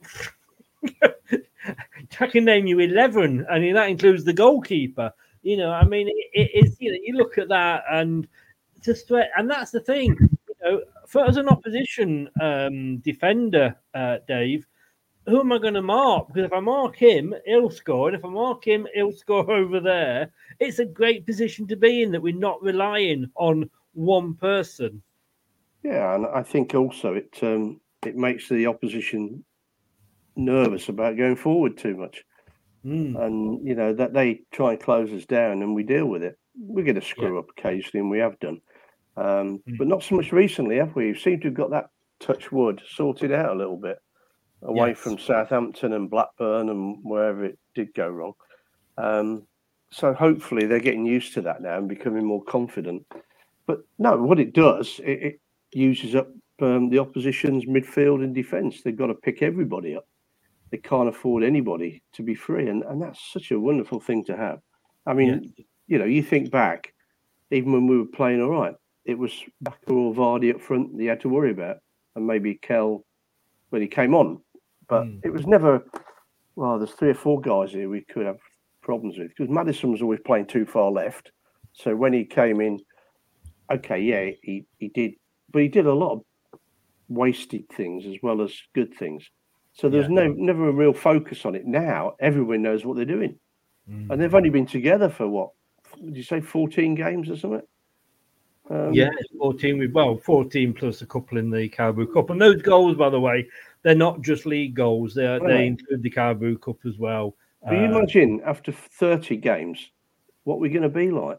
I can name you 11, and that includes the goalkeeper. You know, I mean, it is, you know, you look at that and it's a threat. And that's the thing, you know, as an opposition defender, Dave, who am I going to mark? Because if I mark him, he'll score. And if I mark him, he'll score over there. It's a great position to be in that we're not relying on one person. Yeah, and I think also it makes the opposition nervous about going forward too much. And, you know, that they try and close us down and we deal with it. We're going to screw up occasionally, and we have done. But not so much recently, have we? We seem to have got that, touch wood, sorted out a little bit. Away from Southampton and Blackburn and wherever it did go wrong. So hopefully they're getting used to that now and becoming more confident. But no, what it does, it uses up the opposition's midfield and defence. They've got to pick everybody up. They can't afford anybody to be free. And that's such a wonderful thing to have. I mean, you know, you think back, even when we were playing all right, it was Daka or Vardy up front that you had to worry about. And maybe Kel, when he came on, But it was never, well, there's three or four guys here we could have problems with, because Maddison was always playing too far left. So when he came in, okay, yeah, he did, but he did a lot of wasted things as well as good things. So there's never a real focus on it. Now everyone knows what they're doing. And they've only been together for what? Did you say 14 games or something? 14 plus a couple in the Carabao Cup. And those goals, by the way, they're not just league goals. They include the Carabao Cup as well. Can you imagine after 30 games, what we're going to be like?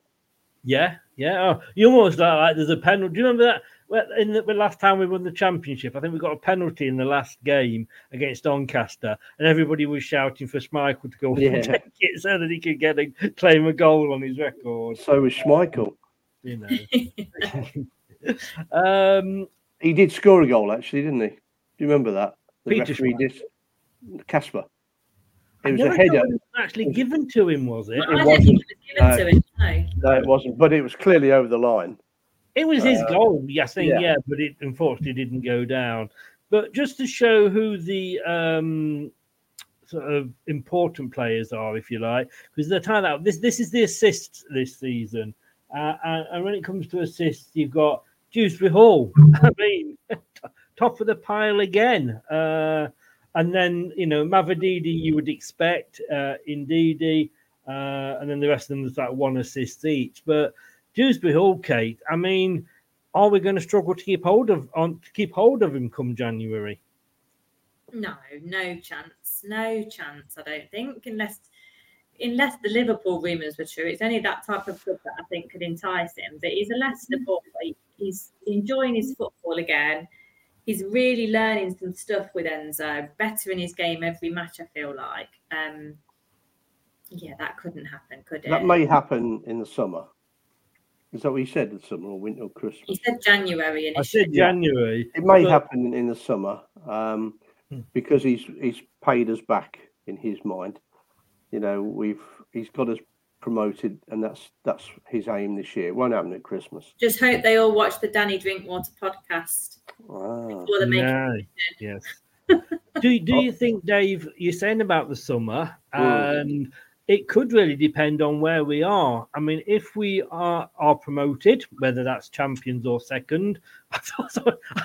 Yeah. Oh, you almost like there's a penalty. Do you remember that? Well, in the last time we won the championship, I think we got a penalty in the last game against Doncaster, and everybody was shouting for Schmeichel to go and take it so that he could get claim a goal on his record. So was Schmeichel. You know. He did score a goal, actually, didn't he? Do you remember that? Casper. It was a header. It was actually given to him, was it? I don't think it was given to him. No, it wasn't. But it was clearly over the line. It was his goal, I think, but it unfortunately didn't go down. But just to show who the sort of important players are, if you like, because the time out, this is the assists this season. And when it comes to assists, you've got Dewsbury Hall. I mean, top of the pile again. And then, you know, Mavididi, you would expect, Ndidi, and then the rest of them was like one assist each. But Dewsbury Hall, Kate, I mean, are we going to struggle to keep hold of him come January? No chance. I don't think, unless the Liverpool rumours were true. It's only that type of club that I think could entice him. But he's a Leicester boy. He's enjoying his football again. He's really learning some stuff with Enzo, bettering his game every match, I feel like. That couldn't happen, could it? That may happen in the summer. Is that what you said, the summer or winter or Christmas? He said January. Initially. I said January. It may happen in the summer because he's paid us back in his mind. You know, he's got us promoted, and that's his aim this year. It won't happen at Christmas. Just hope they all watch the Danny Drinkwater podcast before they make it. Yes. do you think, Dave? You're saying about the summer and. It could really depend on where we are. I mean, if we are promoted, whether that's champions or second, I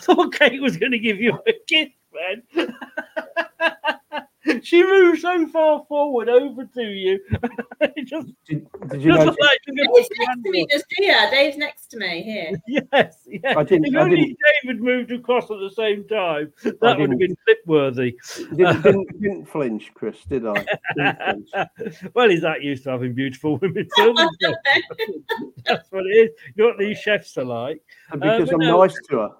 thought Kate was going to give you a kiss, man. She moved so far forward over to you. Did you Dave's next to me just here. Dave's next to me here. Yes. If only David moved across at the same time, that would have been clip-worthy. Didn't flinch, Chris, did I? Well, he's that used to having beautiful women. That's what it is. You know what these chefs are like. And because I'm nice to her.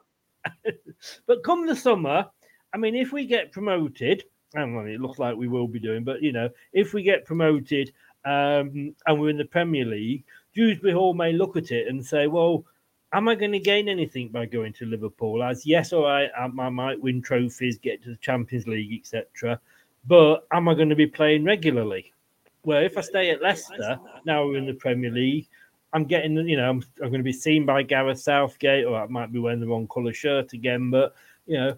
But come the summer, I mean, if we get promoted, and it looks like we will be doing, but, you know, if we get promoted and we're in the Premier League, Dewsbury Hall may look at it and say, well, am I going to gain anything by going to Liverpool? As yes, all right, I might win trophies, get to the Champions League, etc. But am I going to be playing regularly? Well, if I stay at Leicester, now we're in the Premier League, I'm getting, you know, I'm going to be seen by Gareth Southgate, or I might be wearing the wrong colour shirt again. But, you know,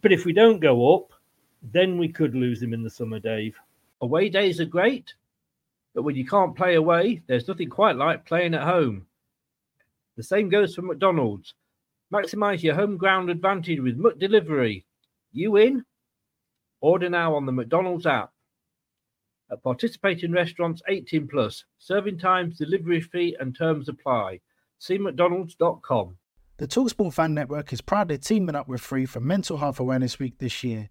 but if we don't go up, then we could lose him in the summer, Dave. Away days are great, but when you can't play away, there's nothing quite like playing at home. The same goes for McDonald's. Maximise your home ground advantage with McDelivery. You in? Order now on the McDonald's app. At participating restaurants 18 plus, serving times, delivery fee and terms apply. See mcdonalds.com. The TalkSport Fan Network is proudly teaming up with Free for Mental Health Awareness Week this year.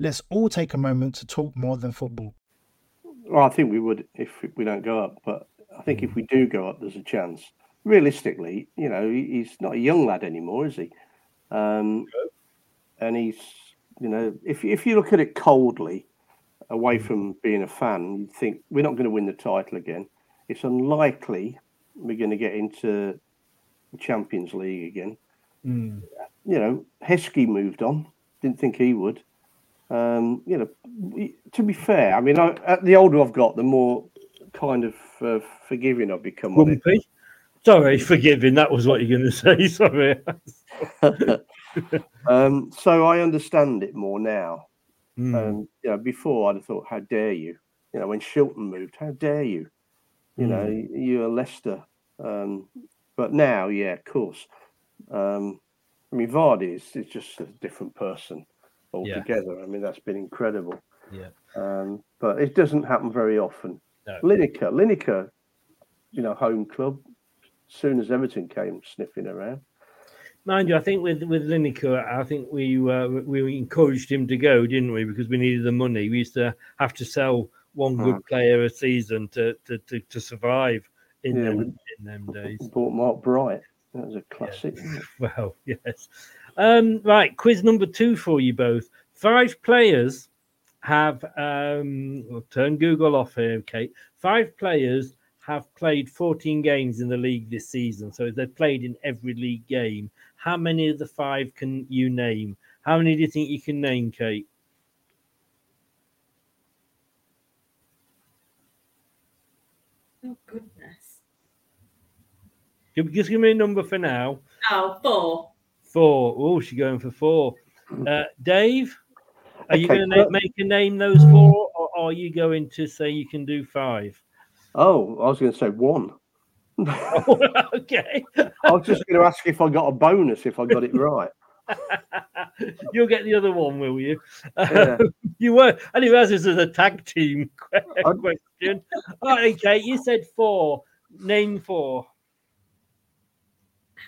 Let's all take a moment to talk more than football. Well, I think we would if we don't go up, but I think if we do go up, there's a chance. Realistically, you know, he's not a young lad anymore, is he? And he's, you know, if you look at it coldly, away from being a fan, you'd think we're not going to win the title again. It's unlikely we're going to get into the Champions League again. Mm. You know, Heskey moved on. Didn't think he would. You know, to be fair, I mean, the older I've got, the more kind of forgiving I've become. Grumpy? Sorry, forgiving. That was what you're going to say. Sorry. So I understand it more now. You know, before I'd have thought, how dare you? You know, when Shilton moved, how dare you? You know, you're Leicester. But now, yeah, of course. I mean, Vardy is just a different person altogether. Yeah. I mean, that's been incredible. Yeah. But it doesn't happen very often. No. Lineker, you know, home club. Soon as Everton came sniffing around. Mind you, I think with Lineker, I think we encouraged him to go, didn't we? Because we needed the money. We used to have to sell one good player a season to survive in them days. Bought Mark Bright. That was a classic. Yeah. Well, yes. Right, quiz number 2 for you both. 5 players have we'll turn Google off here, Kate. 5 players have played 14 games in the league this season. So they've played in every league game. How many of the 5 can you name? How many do you think you can name, Kate? Oh, goodness. Just give me a number for now. Oh, 4. Oh, she's going for 4. Dave, are you going to make a name those 4, or are you going to say you can do 5? Oh, I was going to say 1. Oh, okay. I was just going to ask if I got a bonus if I got it right. You'll get the other one, will you? Yeah. You were. I didn't realize this was a tag team question. Oh, okay, you said 4. Name 4.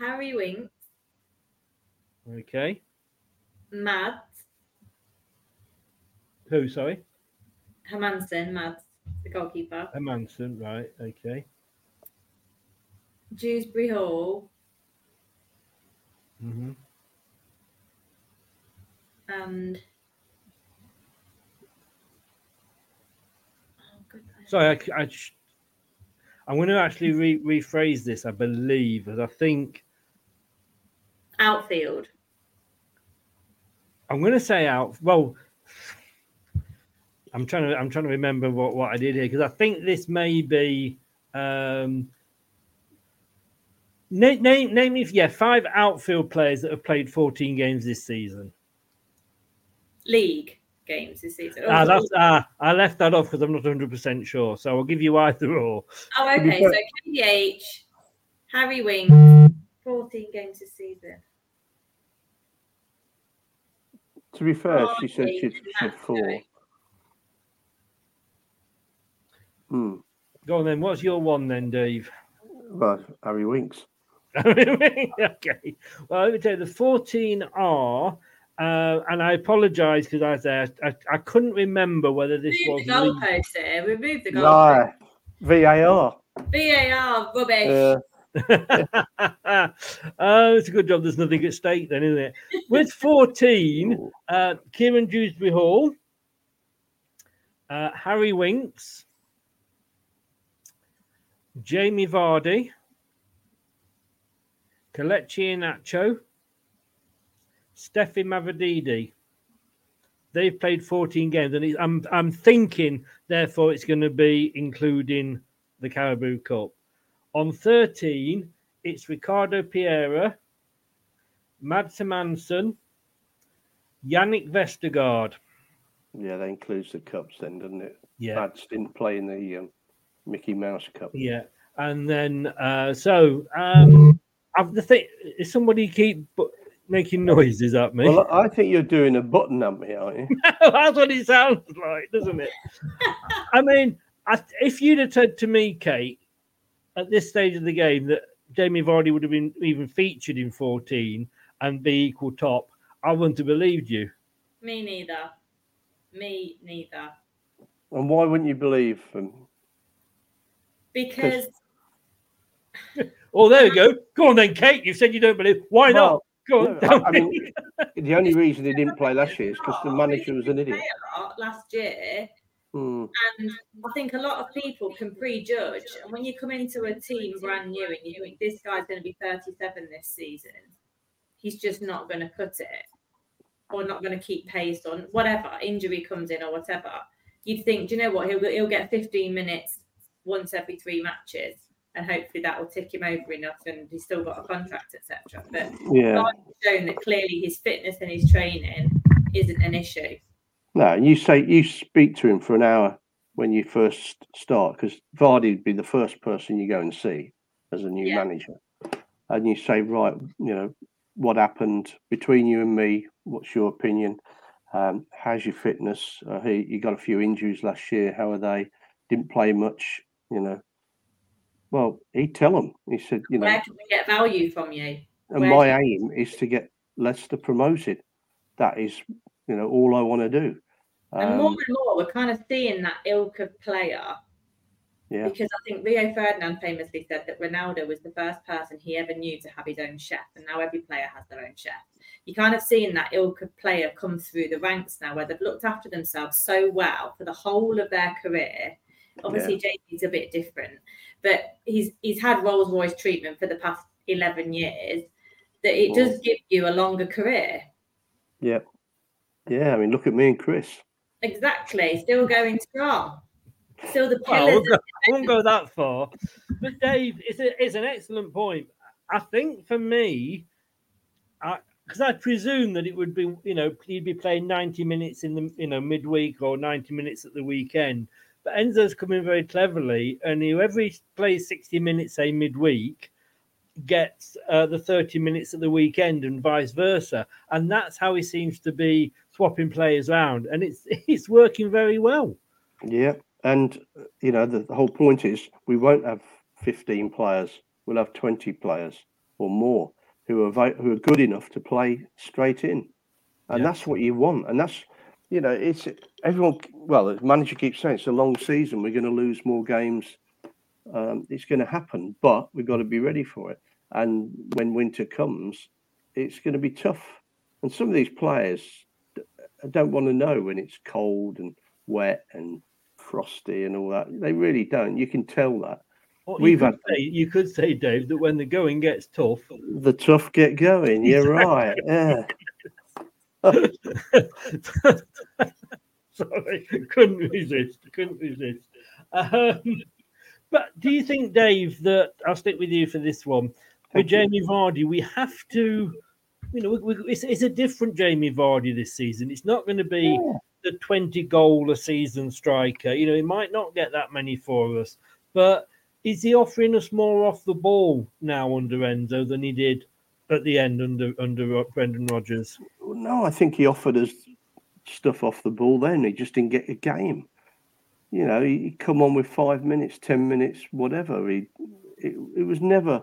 Harry Winks. Okay. Mads. Who, sorry? Hermansen, Mads. The goalkeeper. Hermansen, right, okay. Dewsbury Hall. Mm-hmm. And... Oh, goodness. Sorry, I'm going to actually rephrase this, I believe, as I think... Outfield. I'm going to say out... Well... I'm trying to remember what I did here, because I think this may be name 5 outfield players that have played 14 games this season. League games this season. Oh, I left that off because I'm not 100% sure, so I'll give you either or. Oh, okay. So KDH, Harry Winks, 14 games this season. To be fair, she said she'd 4. Go on then. What's your 1 then, Dave? Well, Harry Winks. Okay. Well, let me tell you, the 14 are, and I apologise because I couldn't remember whether this was. Remove the goalpost. No. VAR rubbish. It's a good job. There's nothing at stake then, isn't it? With 14, Kieran Dewsbury Hall, Harry Winks. Jamie Vardy, Kelechi Inacho, Steffi Mavididi. They've played 14 games, and I'm thinking, therefore, it's going to be including the Caribou Cup. On 13, it's Ricardo Pereira, Mads Hermansen, Yannick Vestergaard. Yeah, that includes the Cups then, doesn't it? Yeah. Mads didn't play in the... Mickey Mouse Cup. Yeah. And then, the thing is, somebody keep making noises at me. Well, I think you're doing a button at me, aren't you? No, that's what it sounds like, doesn't it? I mean, if you'd have said to me, Kate, at this stage of the game, that Jamie Vardy would have been even featured in 14 and be equal top, I wouldn't have believed you. Me neither. And why wouldn't you believe them? Because... Oh, there we go. Go on then, Kate. You've said you don't believe. Why not? Go on. No, I mean, the only reason he didn't play last year is because the manager was an idiot. Last year, And I think a lot of people can prejudge. And when you come into a team brand new and you think this guy's going to be 37 this season, he's just not going to cut it or not going to keep pace on whatever injury comes in or whatever. You'd think, do you know what? He'll get 15 minutes once every 3 matches, and hopefully that will tick him over enough. And he's still got a contract, etc. But I've shown that clearly his fitness and his training isn't an issue. No, and you speak to him for an hour when you first start, because Vardy would be the first person you go and see as a new manager, and you say, right, you know, what happened between you and me? What's your opinion? How's your fitness? You got a few injuries last year. How are they? Didn't play much, you know. Well, he'd tell them. He said, you know, where can we get value from you? And my aim is to get Leicester promoted. That is, you know, all I want to do. And more, we're kind of seeing that ilk of player. Yeah. Because I think Rio Ferdinand famously said that Ronaldo was the first person he ever knew to have his own chef, and now every player has their own chef. You're kind of seeing that ilk of player come through the ranks now, where they've looked after themselves so well for the whole of their career. Obviously, JD's a bit different, but he's had Rolls-Royce treatment for the past 11 years. That it does give you a longer career. Yeah. Yeah, I mean, look at me and Chris. Exactly. Still going strong. Still the pillars. I won't go that far. But Dave, it's an excellent point. I think for me, because I presume that it would be, you know, he'd be playing 90 minutes in the, you know, midweek or 90 minutes at the weekend. But Enzo's coming very cleverly, and whoever he plays 60 minutes, say midweek, gets the 30 minutes at the weekend and vice versa. And that's how he seems to be swapping players around. And it's working very well. Yeah. And, you know, the whole point is we won't have 15 players. We'll have 20 players or more who are good enough to play straight in. And that's what you want. And that's, you know, it's everyone. Well, the manager keeps saying it's a long season. We're going to lose more games. It's going to happen, but we've got to be ready for it. And when winter comes, it's going to be tough. And some of these players don't want to know when it's cold and wet and frosty and all that. They really don't. You can tell that. You could say, Dave, that when the going gets tough, the tough get going. You're right. Yeah. Sorry, couldn't resist. But do you think, Dave, that I'll stick with you for this one? With Jamie Vardy, we have to, you know, it's a different Jamie Vardy this season. It's not going to be the 20 goal a season striker. You know, he might not get that many for us, but is he offering us more off the ball now under Enzo than he did at the end under Brendan Rodgers? No, I think he offered us stuff off the ball then. He just didn't get a game. You know, he'd come on with 5 minutes, 10 minutes, whatever. It was never,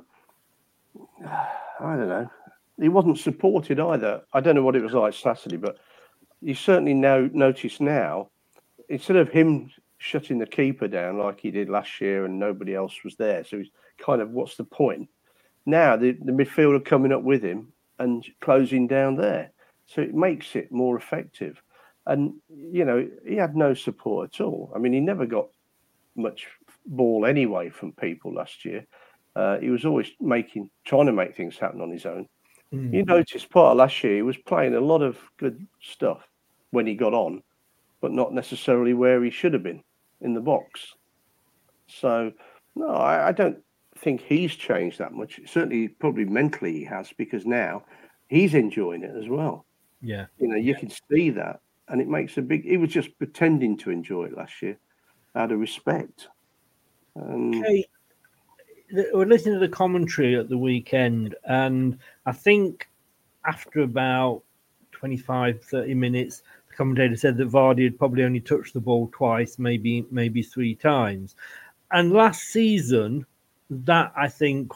I don't know. He wasn't supported either. I don't know what it was like Saturday, but you certainly notice now, instead of him shutting the keeper down like he did last year and nobody else was there, so he's kind of, what's the point? Now the midfielder are coming up with him and closing down there. So it makes it more effective. And, you know, he had no support at all. I mean, he never got much ball anyway from people last year. He was always trying to make things happen on his own. Mm. You notice part of last year, he was playing a lot of good stuff when he got on, but not necessarily where he should have been, in the box. So, no, I don't think he's changed that much. Certainly, probably mentally he has, because now he's enjoying it as well. Yeah. You know, you can see that. And it makes a big... He was just pretending to enjoy it last year, out of respect. Kate, we're listening to the commentary at the weekend, and I think after about 25, 30 minutes, the commentator said that Vardy had probably only touched the ball twice, maybe 3 times. And last season, that, I think,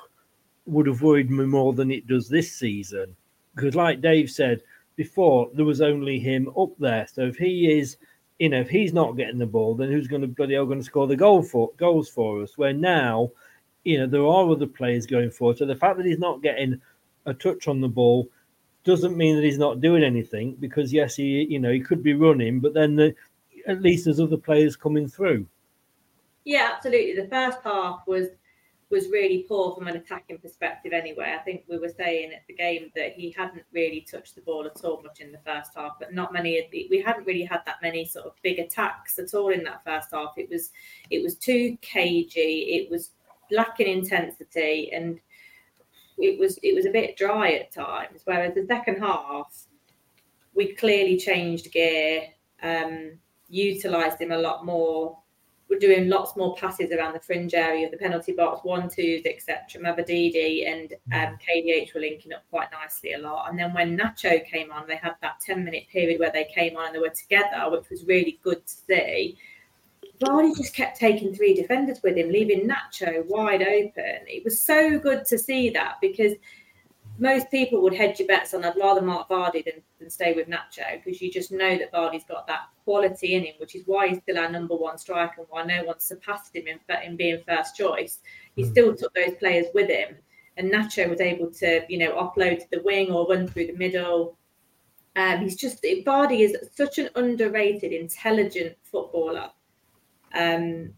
would have worried me more than it does this season. Because like Dave said... Before, there was only him up there. So if he is, you know, if he's not getting the ball, then who's going to bloody hell going to score the goals for us? Where now, you know, there are other players going forward. So the fact that he's not getting a touch on the ball doesn't mean that he's not doing anything, because yes, he could be running, but then at least there's other players coming through. Yeah, absolutely. The first half was really poor from an attacking perspective anyway. I think we were saying at the game that he hadn't really touched the ball at all much in the first half, but not many of the, we hadn't really had that many sort of big attacks at all in that first half. It was too cagey, it was lacking intensity, and it was a bit dry at times. Whereas the second half, we clearly changed gear, utilised him a lot more. We're doing lots more passes around the fringe area of the penalty box, 1-2s, etc. Mavididi and KDH were linking up quite nicely a lot. And then when Nacho came on, they had that 10-minute period where they came on and they were together, which was really good to see. Vardy just kept taking three defenders with him, leaving Nacho wide open. It was so good to see that, because most people would hedge your bets on, I'd rather mark Vardy than stay with Nacho, because you just know that Vardy's got that quality in him, which is why he's still our number one striker and why no one surpassed him in being first choice. He still took those players with him, and Nacho was able to, you know, offload to the wing or run through the middle. Vardy is such an underrated, intelligent footballer. I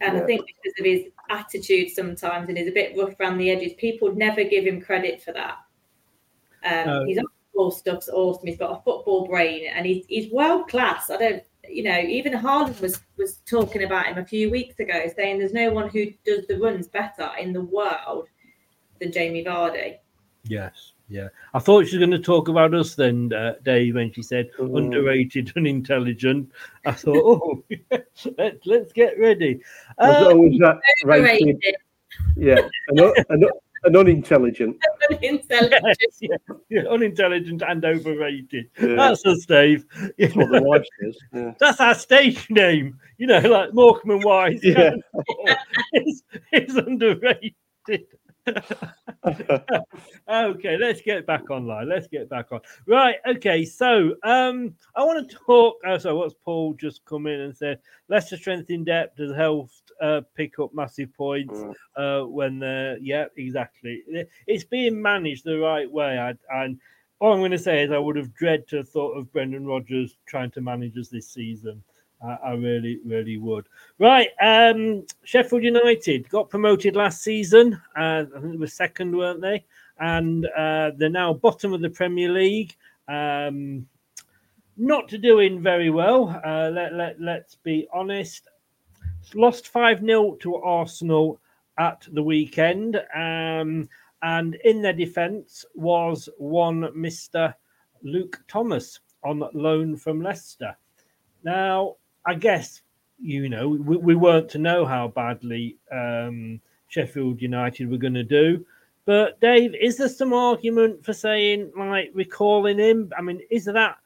think because of his attitude sometimes, and he's a bit rough around the edges, people never give him credit for that. He's on football stuff's awesome. He's got a football brain, and he's world class. Even Haaland was talking about him a few weeks ago, saying there's no one who does the runs better in the world than Jamie Vardy. Yes. Yeah, I thought she was going to talk about us then, Dave, when she said underrated and intelligent. I thought, let's get ready. That overrated. Yeah, and unintelligent. Yeah. Unintelligent and overrated. Yeah. That's us, Dave. That's what the wife says. Yeah. That's our stage name. You know, like Morecambe and Wise. Yeah. It's underrated. Okay, let's get back online. Right, okay, so I want to talk. So, what's Paul just come in and said? Leicester strength in depth has helped pick up massive points when they're, yeah, exactly. It's being managed the right way. And all I'm going to say is I would have dreaded to have thought of Brendan Rodgers trying to manage us this season. I really, really would. Right, Sheffield United got promoted last season. I think it was second, weren't they? And they're now bottom of the Premier League. Not doing very well, let's be honest. Lost 5-0 to Arsenal at the weekend. And in their defence was one Mr. Luke Thomas on loan from Leicester. Now, I guess, you know, we weren't to know how badly Sheffield United were going to do. But, Dave, is there some argument for saying, like, recalling him? I mean, is that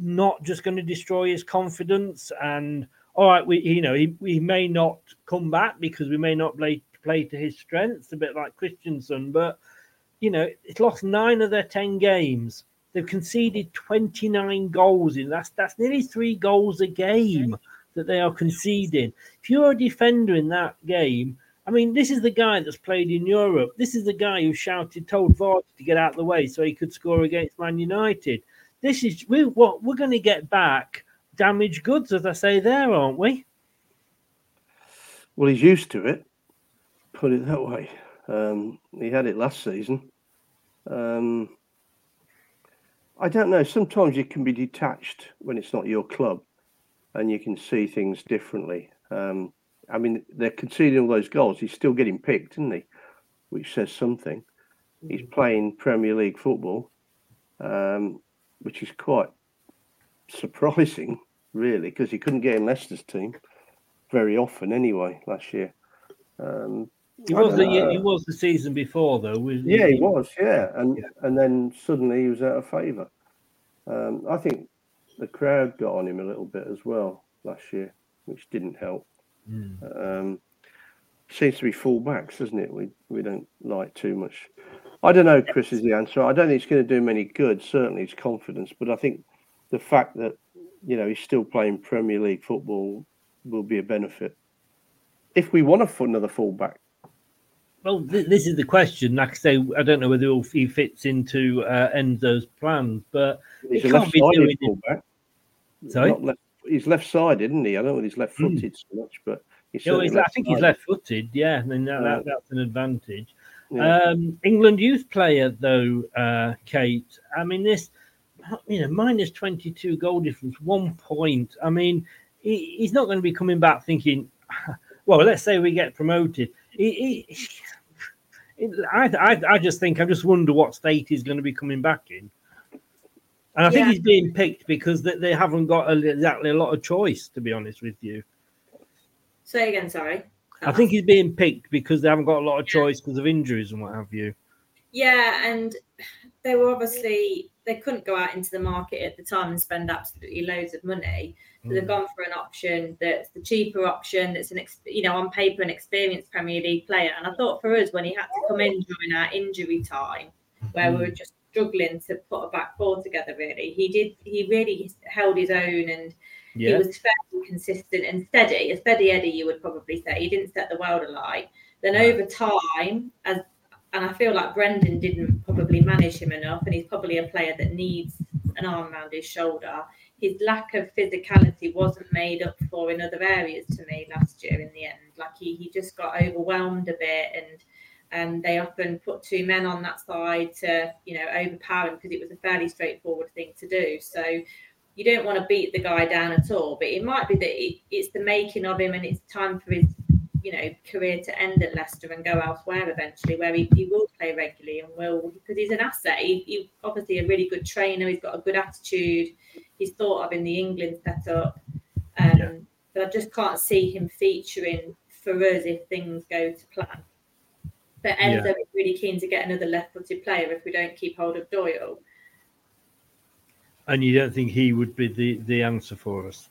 not just going to destroy his confidence? And, all right, we may not come back because we may not play to his strengths, a bit like Christensen. But, you know, it's lost 9 of their 10 games. They've conceded 29 goals in that's nearly 3 goals a game that they are conceding. If you're a defender in that game, I mean, this is the guy that's played in Europe. This is the guy who told Vardy to get out of the way so he could score against Man United. This is what we're going to get back, damaged goods, as I say there, aren't we? Well, he's used to it. Put it that way. He had it last season. I don't know. Sometimes you can be detached when it's not your club and you can see things differently. I mean, they're conceding all those goals. He's still getting picked, isn't he? Which says something. He's playing Premier League football, which is quite surprising, really, because he couldn't get in Leicester's team very often anyway last year. He was the season before, though. And then suddenly he was out of favour. I think the crowd got on him a little bit as well last year, which didn't help. Seems to be full-backs, doesn't it? We don't like too much. I don't know, Chris, is the answer. I don't think it's going to do him any good, certainly his confidence, but I think the fact that, you know, he's still playing Premier League football will be a benefit. If we want another full-back, well, this is the question. Like I say, I don't know whether he fits into Enzo's plans, but he can't be doing it. Sorry? he's left-sided, isn't he? I don't know whether he's left-footed so much, but he's I think he's left-footed. Yeah, and that's an advantage. Yeah. England youth player though, Kate. I mean, this, you know, minus 22 goal difference, 1 point. I mean, he's not going to be coming back thinking, well, let's say we get promoted. I just think, I just wonder what state he's going to be coming back in. And I think he's being picked because they haven't got exactly a lot of choice, to be honest with you. Say again, sorry. I think he's being picked because they haven't got a lot of choice because of injuries and what have you. Yeah, and they were obviously, they couldn't go out into the market at the time and spend absolutely loads of money. So they've gone for an option that's the cheaper option, that's an, you know, on paper an experienced Premier League player. And I thought for us, when he had to come in during our injury time, where we were just struggling to put a back four together, really, he really held his own, and he was fairly consistent and steady, a steady Eddie, you would probably say. He didn't set the world alight. Then over time, and I feel like Brendan didn't probably manage him enough, and he's probably a player that needs an arm around his shoulder. His lack of physicality wasn't made up for in other areas to me last year in the end. Like he just got overwhelmed a bit, and they often put two men on that side to, you know, overpower him because it was a fairly straightforward thing to do. So you don't want to beat the guy down at all, but it might be that it's the making of him, and it's time for his, you know, career to end at Leicester and go elsewhere eventually, where he will play regularly and will, because he's an asset. He's obviously a really good trainer. He's got a good attitude. He's thought of in the England setup. But I just can't see him featuring for us if things go to plan. But Enzo is really keen to get another left-footed player if we don't keep hold of Doyle. And you don't think he would be the answer for us?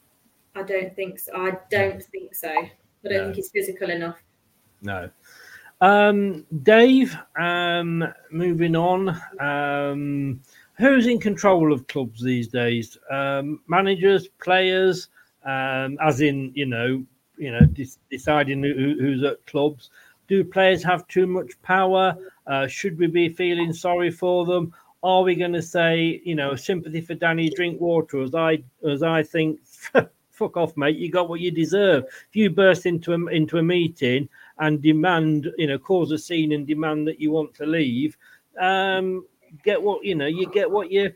I don't think so. I don't think he's physical enough. No. Dave, moving on. Who's in control of clubs these days? Managers, players, as in, you know, deciding who's at clubs. Do players have too much power? Should we be feeling sorry for them? Are we going to say, you know, sympathy for Danny Drinkwater, as I think, fuck off, mate, you got what you deserve. If you burst into a meeting and demand, you know, cause a scene and demand that you want to leave, get what, you know, you get what you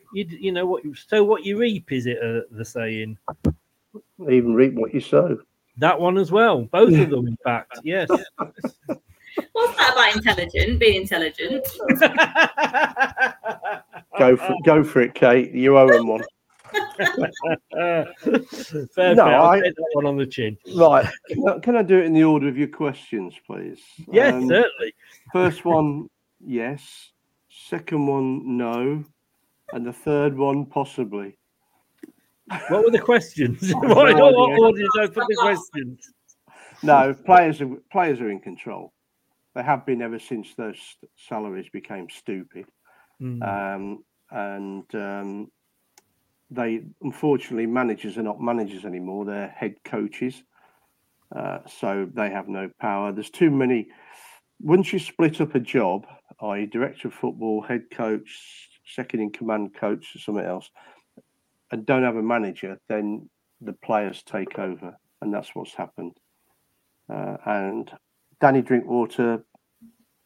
know, what you sow, what you reap, is it the saying? Even reap what you sow. That one as well. Both of them, in fact. Yes. What's that about intelligent? Being intelligent. Go for it, Kate. You owe him one. Fair. I'll take that one on the chin. Right. Can I do it in the order of your questions, please? Yes, certainly. First one, yes. Second one, no. And the third one, possibly. What were the questions? What order did I put the questions? No, players are in control. They have been ever since those salaries became stupid, and they, unfortunately, managers are not managers anymore. They're head coaches, so they have no power. There's too many. Once you split up a job, i.e., director of football, head coach, second in command coach, or something else, and don't have a manager, then the players take over, and that's what's happened. And Danny Drinkwater,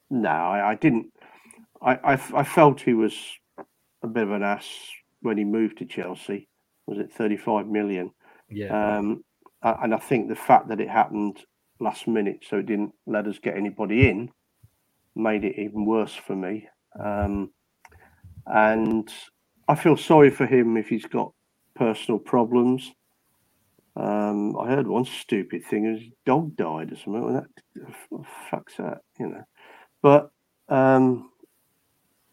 no, I didn't. I felt he was a bit of an ass when he moved to Chelsea. Was it 35 million? Yeah. And I think the fact that it happened last minute, so it didn't let us get anybody in, made it even worse for me. And I feel sorry for him if he's got personal problems. I heard one stupid thing, his dog died or something. That fucks that, you know. But,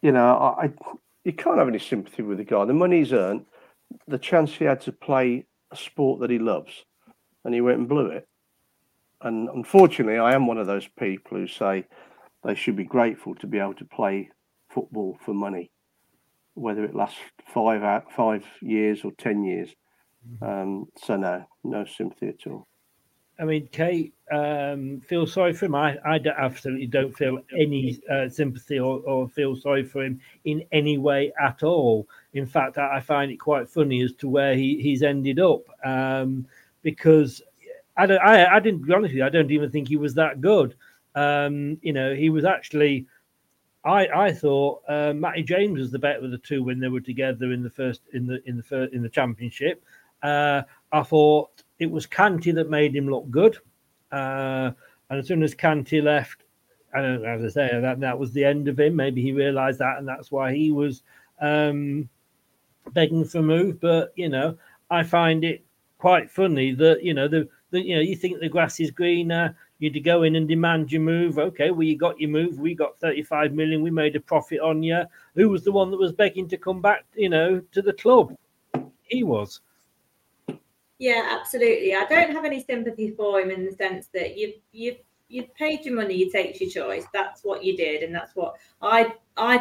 you know, you can't have any sympathy with the guy. The money he's earned, the chance he had to play a sport that he loves, and he went and blew it. And unfortunately, I am one of those people who say they should be grateful to be able to play football for money, whether it lasts 5 years or 10 years. So no sympathy at all. I mean, Kate, feel sorry for him. I absolutely don't feel any sympathy or feel sorry for him in any way at all. In fact, I find it quite funny as to where he's ended up, because I didn't, to be honest with you, I don't even think he was that good. You know, he was actually, I thought Matty James was the better of the two when they were together in the championship. I thought it was Canty that made him look good, and as soon as Canty left, and as I say, that was the end of him. Maybe he realised that, and that's why he was begging for a move. But you know, I find it quite funny that you think the grass is greener. You'd go in and demand your move. Okay, well, you got your move. We got 35 million. We made a profit on you. Who was the one that was begging to come back, to the club? He was. Yeah, absolutely. I don't have any sympathy for him in the sense that you've paid your money, you take your choice. That's what you did. And that's what I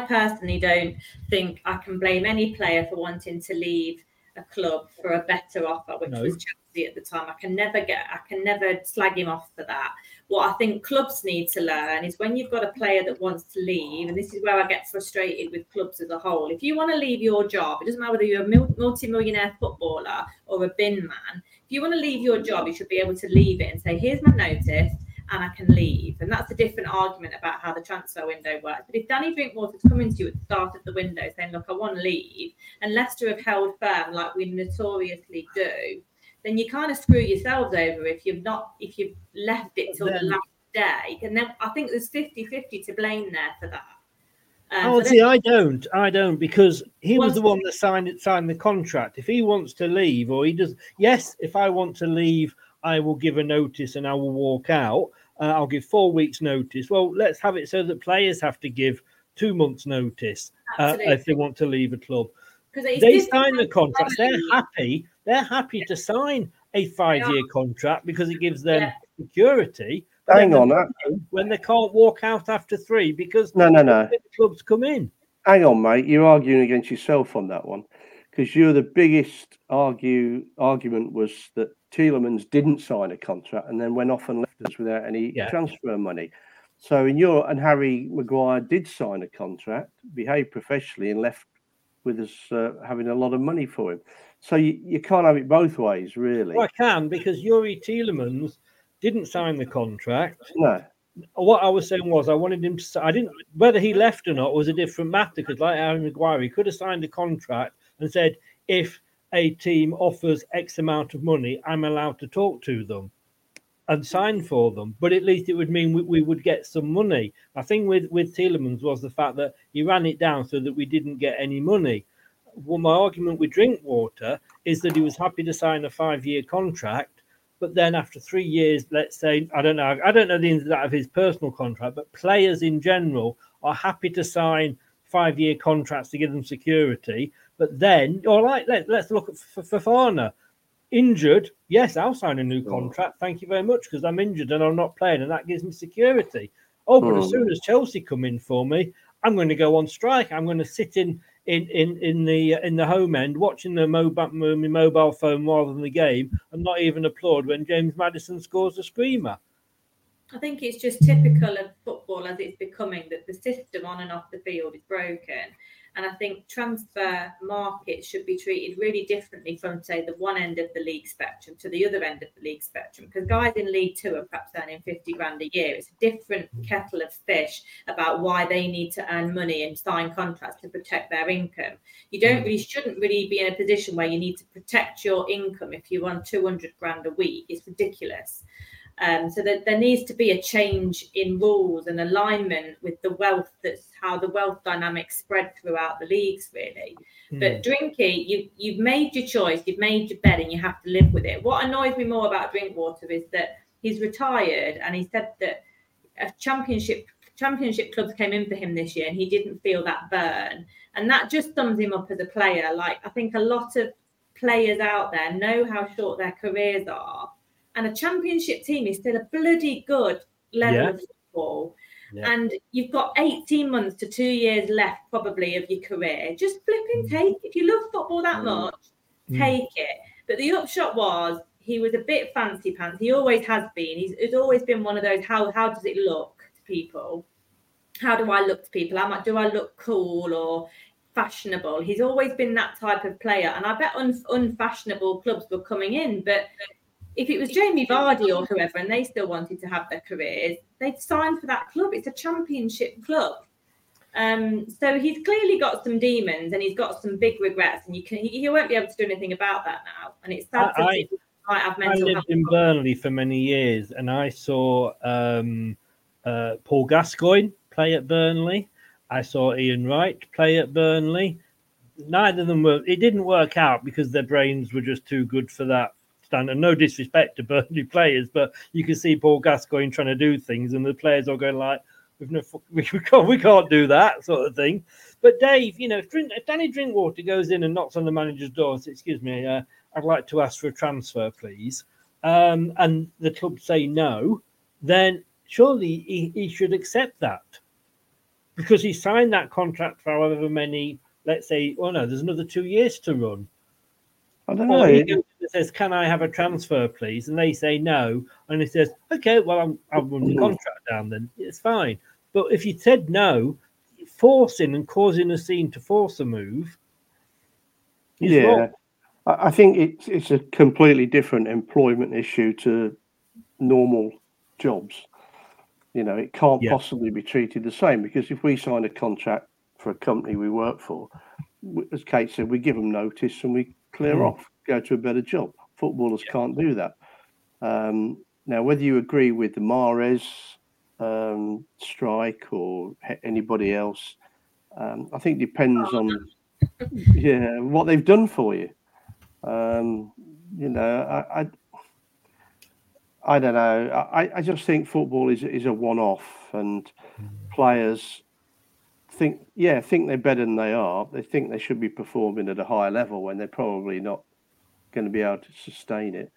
personally don't think I can blame any player for wanting to leave a club for a better offer, which was Chelsea at the time. I can never slag him off for that. What I think clubs need to learn is when you've got a player that wants to leave, and this is where I get frustrated with clubs as a whole. If you want to leave your job, it doesn't matter whether you're a multi-millionaire footballer or a bin man. If you want to leave your job, you should be able to leave it and say, here's my notice and I can leave. And that's a different argument about how the transfer window works. But if Danny Drinkwater's coming to you at the start of the window saying, look, I want to leave, and Leicester have held firm like we notoriously do, then you kind of screw yourselves over if you've left it till the last day. And then I think there's 50-50 to blame there for that. I don't, because he was the one that signed the contract. If he wants to leave, or he does, yes, if I want to leave, I will give a notice and I will walk out. I'll give 4 weeks notice. Well, let's have it so that players have to give 2 months notice if they want to leave a club. They sign the contract. They're happy to sign a 5-year contract because it gives them security. Hang on. When they can't walk out after 3 because no. The clubs come in. Hang on, mate. You're arguing against yourself on that one, because you're the biggest argument was that Tielemans didn't sign a contract and then went off and left us without any transfer money. So and Harry Maguire did sign a contract, behaved professionally and left with us having a lot of money for him. So you can't have it both ways, really. Well, I can, because Yuri Tielemans didn't sign the contract. No. What I was saying was I wanted him to – I didn't – whether he left or not was a different matter, because like Harry Maguire, he could have signed a contract and said, if – a team offers X amount of money, I'm allowed to talk to them and sign for them. But at least it would mean we would get some money. My thing with Tielemans was the fact that he ran it down so that we didn't get any money. Well, my argument with Drinkwater is that he was happy to sign a 5-year contract, but then after 3 years, let's say, I don't know the ins and outs of his personal contract, but players in general are happy to sign 5-year contracts to give them security. But then, all right, let's look at Fofana. Injured, yes, I'll sign a new contract. Thank you very much, because I'm injured and I'm not playing, and that gives me security. Oh, but as soon as Chelsea come in for me, I'm going to go on strike. I'm going to sit in the home end watching the mobile phone rather than the game, and not even applaud when James Maddison scores a screamer. I think it's just typical of football as it's becoming, that the system on and off the field is broken. And I think transfer markets should be treated really differently from, say, the one end of the league spectrum to the other end of the league spectrum. Because guys in League Two are perhaps earning 50 grand a year. It's a different kettle of fish about why they need to earn money and sign contracts to protect their income. You shouldn't really be in a position where you need to protect your income if you earn 200 grand a week. It's ridiculous. So that there needs to be a change in rules and alignment with the wealth, that's how the wealth dynamics spread throughout the leagues, really. But Drinky, you've made your choice, you've made your bed, and you have to live with it. What annoys me more about Drinkwater is that he's retired, and he said that a championship clubs came in for him this year and he didn't feel that burn. And that just sums him up as a player. Like, I think a lot of players out there know how short their careers are. And a championship team is still a bloody good level of football. Yeah. And you've got 18 months to 2 years left probably of your career. Just flip and take. If you love football that much, take it. But the upshot was he was a bit fancy pants. He always has been. He's always been one of those, how does it look to people? How do I look to people? Do I look cool or fashionable? He's always been that type of player. And I bet unfashionable clubs were coming in. But if it was Jamie Vardy or whoever, and they still wanted to have their careers, they'd signed for that club. It's a championship club. So he's clearly got some demons and he's got some big regrets. And he won't be able to do anything about that now. And it's sad to see. I lived in Burnley for many years, and I saw Paul Gascoigne play at Burnley. I saw Ian Wright play at Burnley. Neither of them were. It didn't work out because their brains were just too good for that standard. No disrespect to Burnley players, but you can see Paul Gascoigne trying to do things, and the players are going like, "We can't do that sort of thing." But Dave, you know, if Danny Drinkwater goes in and knocks on the manager's door and says, "Excuse me, I'd like to ask for a transfer, please," and the club say no, then surely he should accept that, because he signed that contract for however many, let's say, oh no, there's another 2 years to run. I don't know. He goes and says, "Can I have a transfer, please?" And they say no. And he says, "Okay, well, I'll run the contract down then. It's fine." But if you said no, forcing and causing a scene to force a move is wrong. I think it's a completely different employment issue to normal jobs. You know, it can't possibly be treated the same, because if we sign a contract for a company we work for, as Kate said, we give them notice and we clear off, go to a better job. Footballers can't do that. Now, whether you agree with the Mahrez strike or anybody else, I think depends on what they've done for you. You know, I don't know. I just think football is a one-off, and players think they're better than they are. They think they should be performing at a higher level when they're probably not going to be able to sustain it.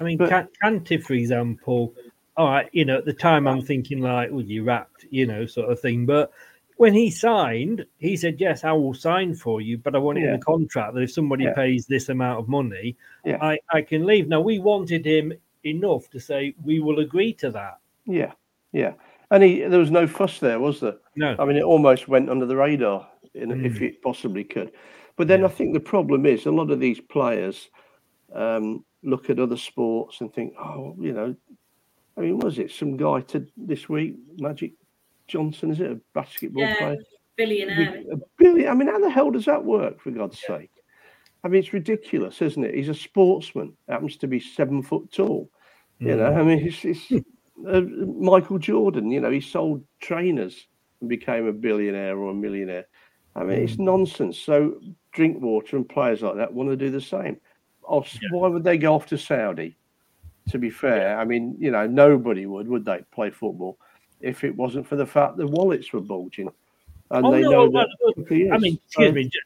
I mean, Kante, for example, all right, you know, at the time I'm thinking like, well, you rapped, you know, sort of thing. But when he signed, he said, "Yes, I will sign for you, but I want it in the contract that if somebody pays this amount of money, I can leave." Now, we wanted him enough to say, "We will agree to that." Yeah, yeah. And there was no fuss there, was there? No. I mean, it almost went under the radar if it possibly could. But then I think the problem is a lot of these players look at other sports and think, oh, you know, I mean, was it some guy this week, Magic Johnson, is it a basketball player? Billionaire. I mean, how the hell does that work, for God's sake? I mean, it's ridiculous, isn't it? He's a sportsman, happens to be 7 foot tall. You know, I mean, it's Michael Jordan, you know, he sold trainers and became a billionaire or a millionaire. I mean, it's nonsense. So Drinkwater and players like that want to do the same. Why would they go off to Saudi? To be fair, I mean, you know, nobody would they play football? If it wasn't for the fact the wallets were bulging. And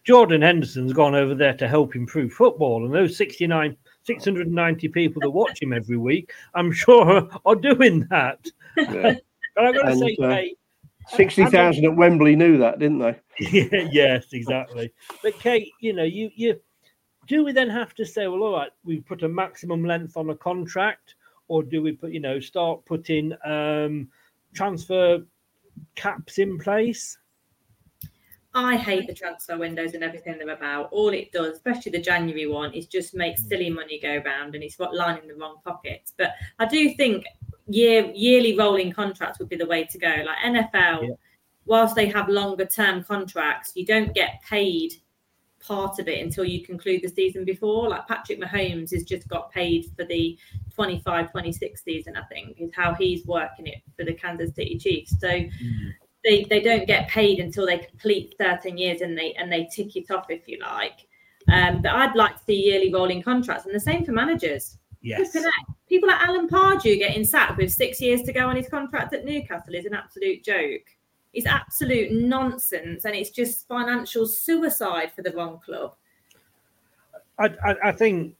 Jordan Henderson's gone over there to help improve football, and those 690 people that watch him every week, I'm sure, are doing that. Yeah. But I've got to say, Kate... 60,000 at Wembley knew that, didn't they? Yes, exactly. But, Kate, you know, you do we then have to say, well, all right, we put a maximum length on a contract, or do we put, you know, start putting... transfer caps in place? I hate the transfer windows and everything they're about. All it does, especially the January one, is just make silly money go round, and it's what lining the wrong pockets. But I do think yearly rolling contracts would be the way to go. Like NFL, whilst they have longer term contracts, you don't get paid part of it until you conclude the season before. Like Patrick Mahomes has just got paid for the 25-26 season, I think, is how he's working it for the Kansas City Chiefs. So they don't get paid until they complete 13 years and they tick it off, if you like. But I'd like to see yearly rolling contracts, and the same for managers. Yes. People like Alan Pardew getting sacked with 6 years to go on his contract at Newcastle is an absolute joke. It's absolute nonsense, and it's just financial suicide for the wrong club. I think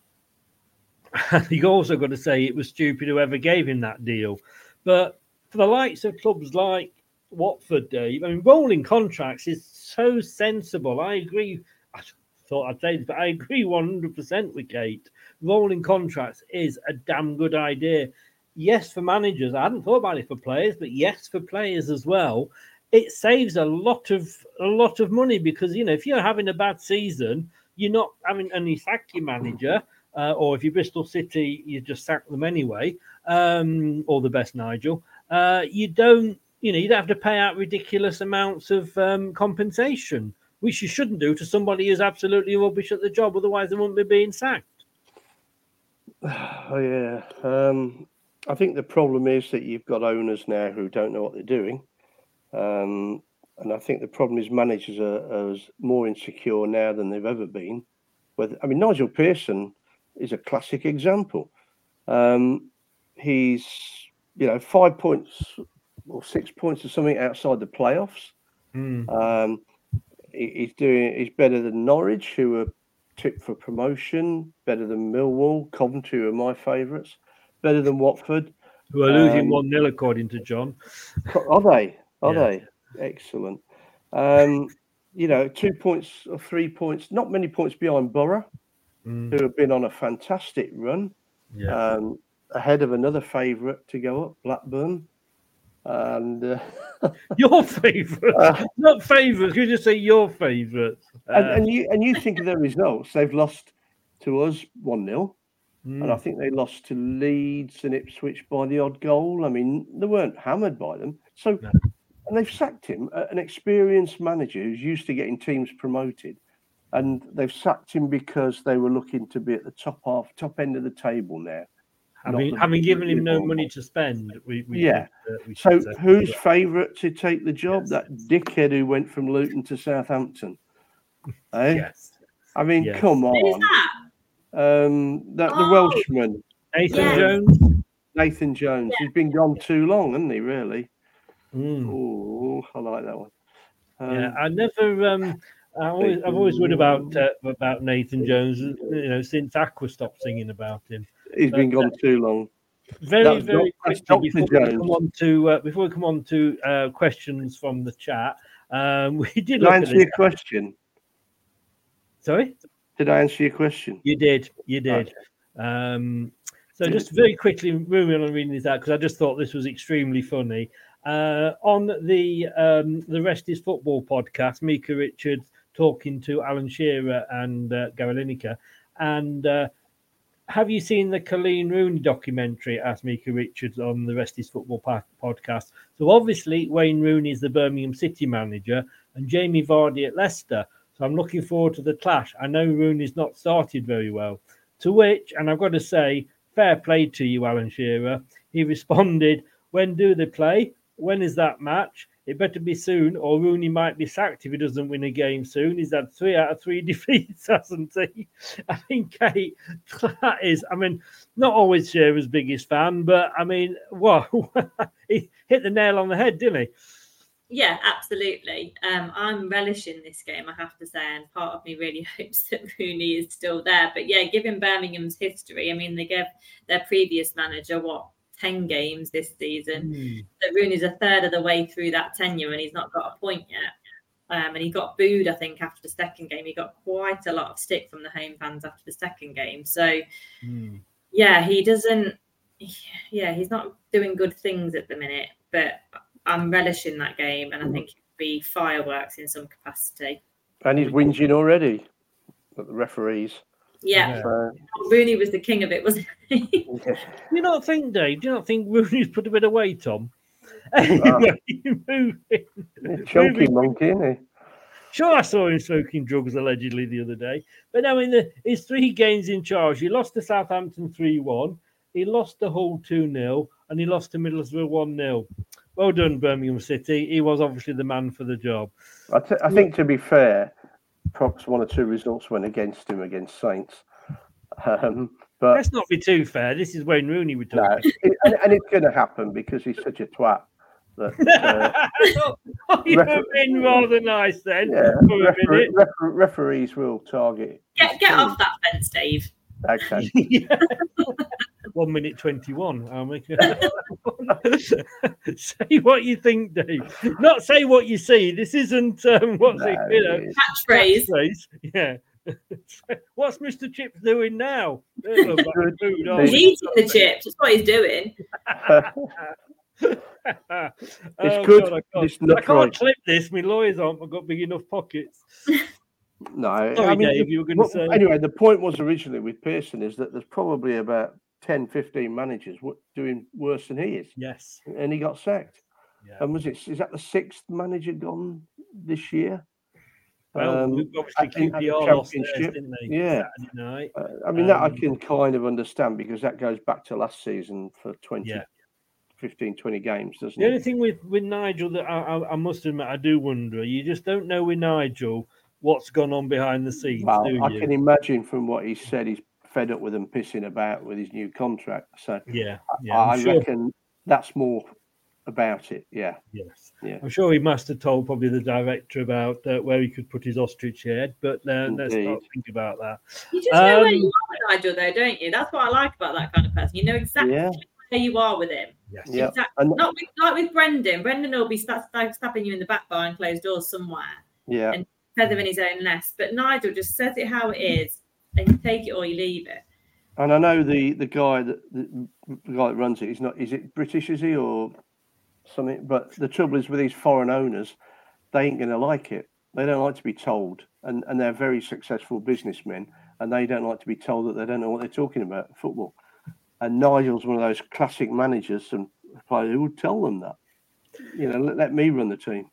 you also got to say it was stupid whoever gave him that deal. But for the likes of clubs like Watford, Dave, I mean, rolling contracts is so sensible. I agree. I thought I'd say this, but I agree 100% with Kate. rolling contracts is a damn good idea. Yes, for managers. I hadn't thought about it for players, but yes, for players as well. It saves a lot of money because, you know, if you're having a bad season, you're not having any sack your manager, or if you're Bristol City, you just sack them anyway, or the best Nigel. You don't have to pay out ridiculous amounts of compensation, which you shouldn't do to somebody who's absolutely rubbish at the job. Otherwise, they wouldn't be being sacked. Oh, yeah. I think the problem is that you've got owners now who don't know what they're doing. And I think the problem is managers are more insecure now than they've ever been. Nigel Pearson is a classic example. He's, 5 points or 6 points or something outside the playoffs. He's better than Norwich, who are tipped for promotion, better than Millwall, Coventry, who are my favourites, better than Watford. Who are losing 1-0, according to John. Are they? Are they? Excellent. 2 points or 3 points, not many points behind Borough, who have been on a fantastic run, ahead of another favourite to go up, Blackburn. Your favourite, not favourites. You just say your favourite. And you think of their results. They've lost to us 1-0, and I think they lost to Leeds and Ipswich by the odd goal. They weren't hammered by them. So, no. And they've sacked him, an experienced manager who's used to getting teams promoted, and they've sacked him because they were looking to be at the top end of the table now. Having given him no money to spend, we who's favourite to take the job? Yes. That dickhead who went from Luton to Southampton. Eh? Yes. Come on. Who's that? The Welshman. Nathan Jones. Yeah. He's been gone too long, hasn't he, really? Oh, I like that one. I've always worried about Nathan Jones, since Aqua stopped singing about him. He's been gone too long. Very, very quickly before we come on to questions from the chat. Did I answer your question? Sorry? Did I answer your question? You did. Okay. So just very quickly, moving on reading this out, because I just thought this was extremely funny. On the Rest is Football podcast, Mika Richards talking to Alan Shearer and Gary Lineker. And have you seen the Colleen Rooney documentary? Asked Mika Richards on the Rest is Football podcast. So obviously Wayne Rooney is the Birmingham City manager and Jamie Vardy at Leicester. So I'm looking forward to the clash. I know Rooney's not started very well. To which, and I've got to say, fair play to you, Alan Shearer. He responded, "When do they play? When is that match? It better be soon, or Rooney might be sacked if he doesn't win a game soon. He's had 3 out of 3 defeats, hasn't he?" I think, Kate, that is, not always Shearer's biggest fan, but, wow, he hit the nail on the head, didn't he? Yeah, absolutely. I'm relishing this game, I have to say, and part of me really hopes that Rooney is still there. But, yeah, given Birmingham's history, they gave their previous manager, 10 games this season. So Rooney's a third of the way through that tenure and he's not got a point yet. And he got booed, I think, after the second game. He got quite a lot of stick from the home fans after the second game. So, he's not doing good things at the minute. But I'm relishing that game and I think it'd be fireworks in some capacity. And he's whinging already at the referees. Yeah, Rooney was the king of it, wasn't he? Do you not think, Dave? Do you not think Rooney's put a bit of weight on? Chunky monkey, isn't he? Sure, I saw him smoking drugs allegedly the other day. But now, his 3 games in charge, he lost to Southampton 3-1, he lost to Hull 2-0, and he lost to Middlesbrough 1-0. Well done, Birmingham City. He was obviously the man for the job. I think, to be fair, perhaps 1 or 2 results went against him against Saints. But let's not be too fair. This is Wayne Rooney we're talking about. And it's going to happen because he's such a twat. You've been rather nice then. Yeah, referees will target. Get off that fence, Dave. Okay. 1 minute 21. I'll make it. Say what you think, Dave. Not say what you see. This isn't catchphrase. Yeah. What's Mr. Chips doing now? He's eating the chips. That's what he's doing. It's good. God, I can't clip this. My lawyers aren't. I've got big enough pockets. No. Sorry, I mean, Dave, you were going to say. Anyway, the point was originally with Pearson is that there's probably about 10, 15 managers doing worse than he is. Yes. And he got sacked. Yeah. And is that the sixth manager gone this year? Well, obviously QPR lost theirs, didn't they? Yeah. Saturday night. I mean, that I can kind of understand because that goes back to last season for 15, 20 games, doesn't it? The only thing with Nigel that I must admit, I do wonder, you just don't know with Nigel what's gone on behind the scenes, well, do you? I can imagine from what he said, he's fed up with them pissing about with his new contract. So I reckon that's more about it. I'm sure he must have told probably the director about where he could put his ostrich head, but let's not think about that. You just know where you are with Nigel though, don't you? That's what I like about that kind of person. You know exactly where you are with him. Yes. Exactly. And not with, like with Brendan will be stabbing you in the back behind closed doors somewhere and feathering his own nest, but Nigel just says it how it is and you take it or you leave it. And I know the guy that runs it, he's not, is it British, is he, or something? But the trouble is with these foreign owners, they ain't going to like it. They don't like to be told, and they're very successful businessmen, and they don't like to be told that they don't know what they're talking about in football. And Nigel's one of those classic managers and players who would tell them that, you know, let me run the team.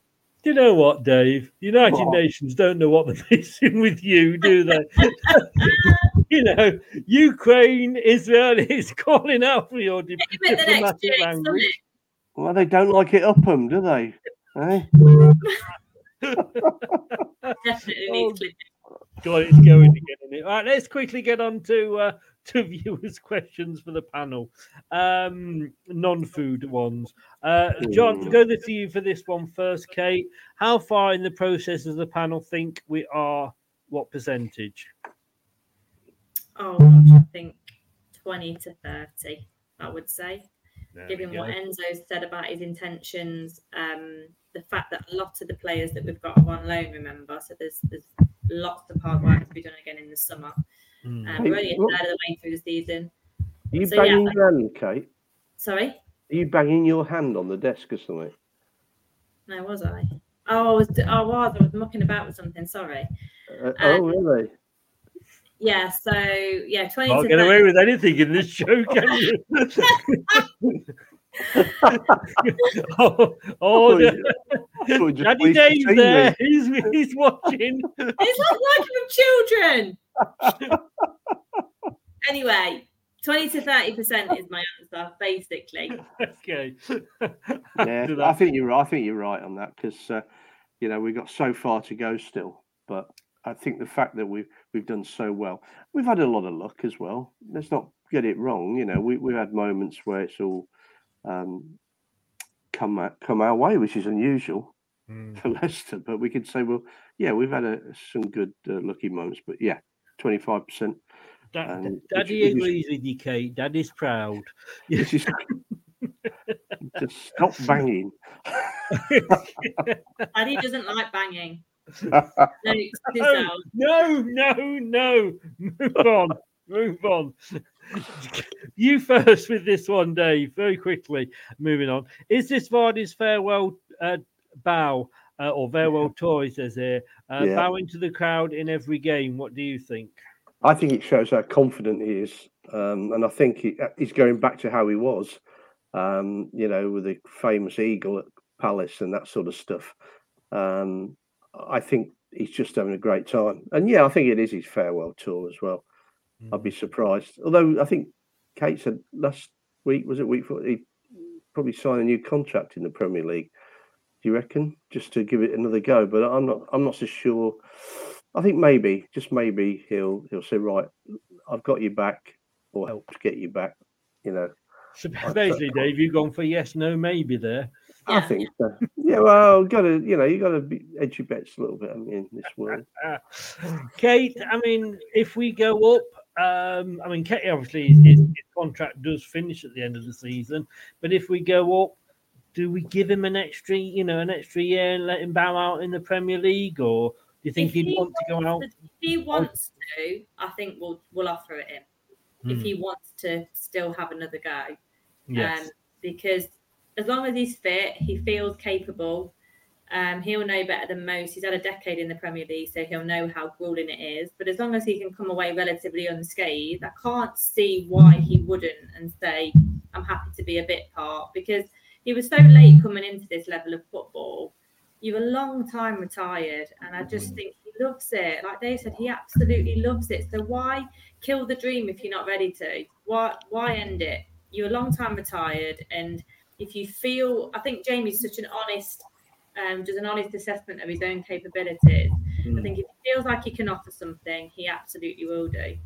Do you know what, Dave? United Nations don't know what they're facing with you, do they? You know, Ukraine, Israel is calling out for your diplomatic language. Well, they don't like it up them, do they? Eh? Definitely needs clipping. God, it's going again, isn't it? All right, let's quickly get on to viewers' questions for the panel. Non-food ones. John, to go to you for this one first, Kate. How far in the process does the panel think we are? What percentage? Oh, I think 20 to 30, I would say. Given what Enzo said about his intentions, the fact that a lot of the players that we've got are on loan, remember, so there's lots of hard work to be done again in the summer. We're only a third of the way through the season. Are you banging your hand, Kate? Sorry? Are you banging your hand on the desk or something? No, was I? Oh, I was mucking about with something, sorry. Really? Yeah, so, 20 I'll get away with anything in this show, can you? oh, Daddy Dave's there. He's watching. It's not working with children. Anyway, 20 to 30% is my answer, basically. Okay. Yeah, I think you're right. I think you're right on that because, we've got so far to go still, but I think the fact that we've done so well, we've had a lot of luck as well. Let's not get it wrong. We've had moments where it's all come our way, which is unusual for Leicester. But we could say, well, we've had some good lucky moments. But 25%. Daddy agrees with you, Kate. Daddy's proud. Just stop banging. Daddy doesn't like banging. No. Move on. You first with this one, Dave. Very quickly. Moving on. Is this Vardy's farewell bow or farewell tour? He says here, bowing to the crowd in every game. What do you think? I think it shows how confident he is, and I think he's going back to how he was. With the famous eagle at Palace and that sort of stuff. I think he's just having a great time. And, I think it is his farewell tour as well. I'd be surprised. Although I think Kate said last week, was it week 4, he'd probably sign a new contract in the Premier League. Do you reckon? Just to give it another go. But I'm not so sure. I think maybe he'll say, right, I've got you back or helped get you back, So basically, Dave, you've gone for yes, no, maybe there. I think so. Yeah, well, you got to edge your bets a little bit in this world. Kate, if we go up, Kate obviously his contract does finish at the end of the season, but if we go up, do we give him an extra year and let him bow out in the Premier League, or do you think he'd want to go out? If he wants to, I think we'll offer it him. if he wants to still have another go. Yes. Because as long as he's fit, he feels capable. He'll know better than most. He's had a decade in the Premier League, so he'll know how grueling it is. But as long as he can come away relatively unscathed, I can't see why he wouldn't and say, I'm happy to be a bit part, because he was so late coming into this level of football. You were a long time retired, and I just think he loves it. Like Dave said, he absolutely loves it. So why kill the dream if you're not ready to? Why end it? You're a long time retired, and if you feel, I think Jamie's such an honest, does an honest assessment of his own capabilities. I think if he feels like he can offer something, he absolutely will do.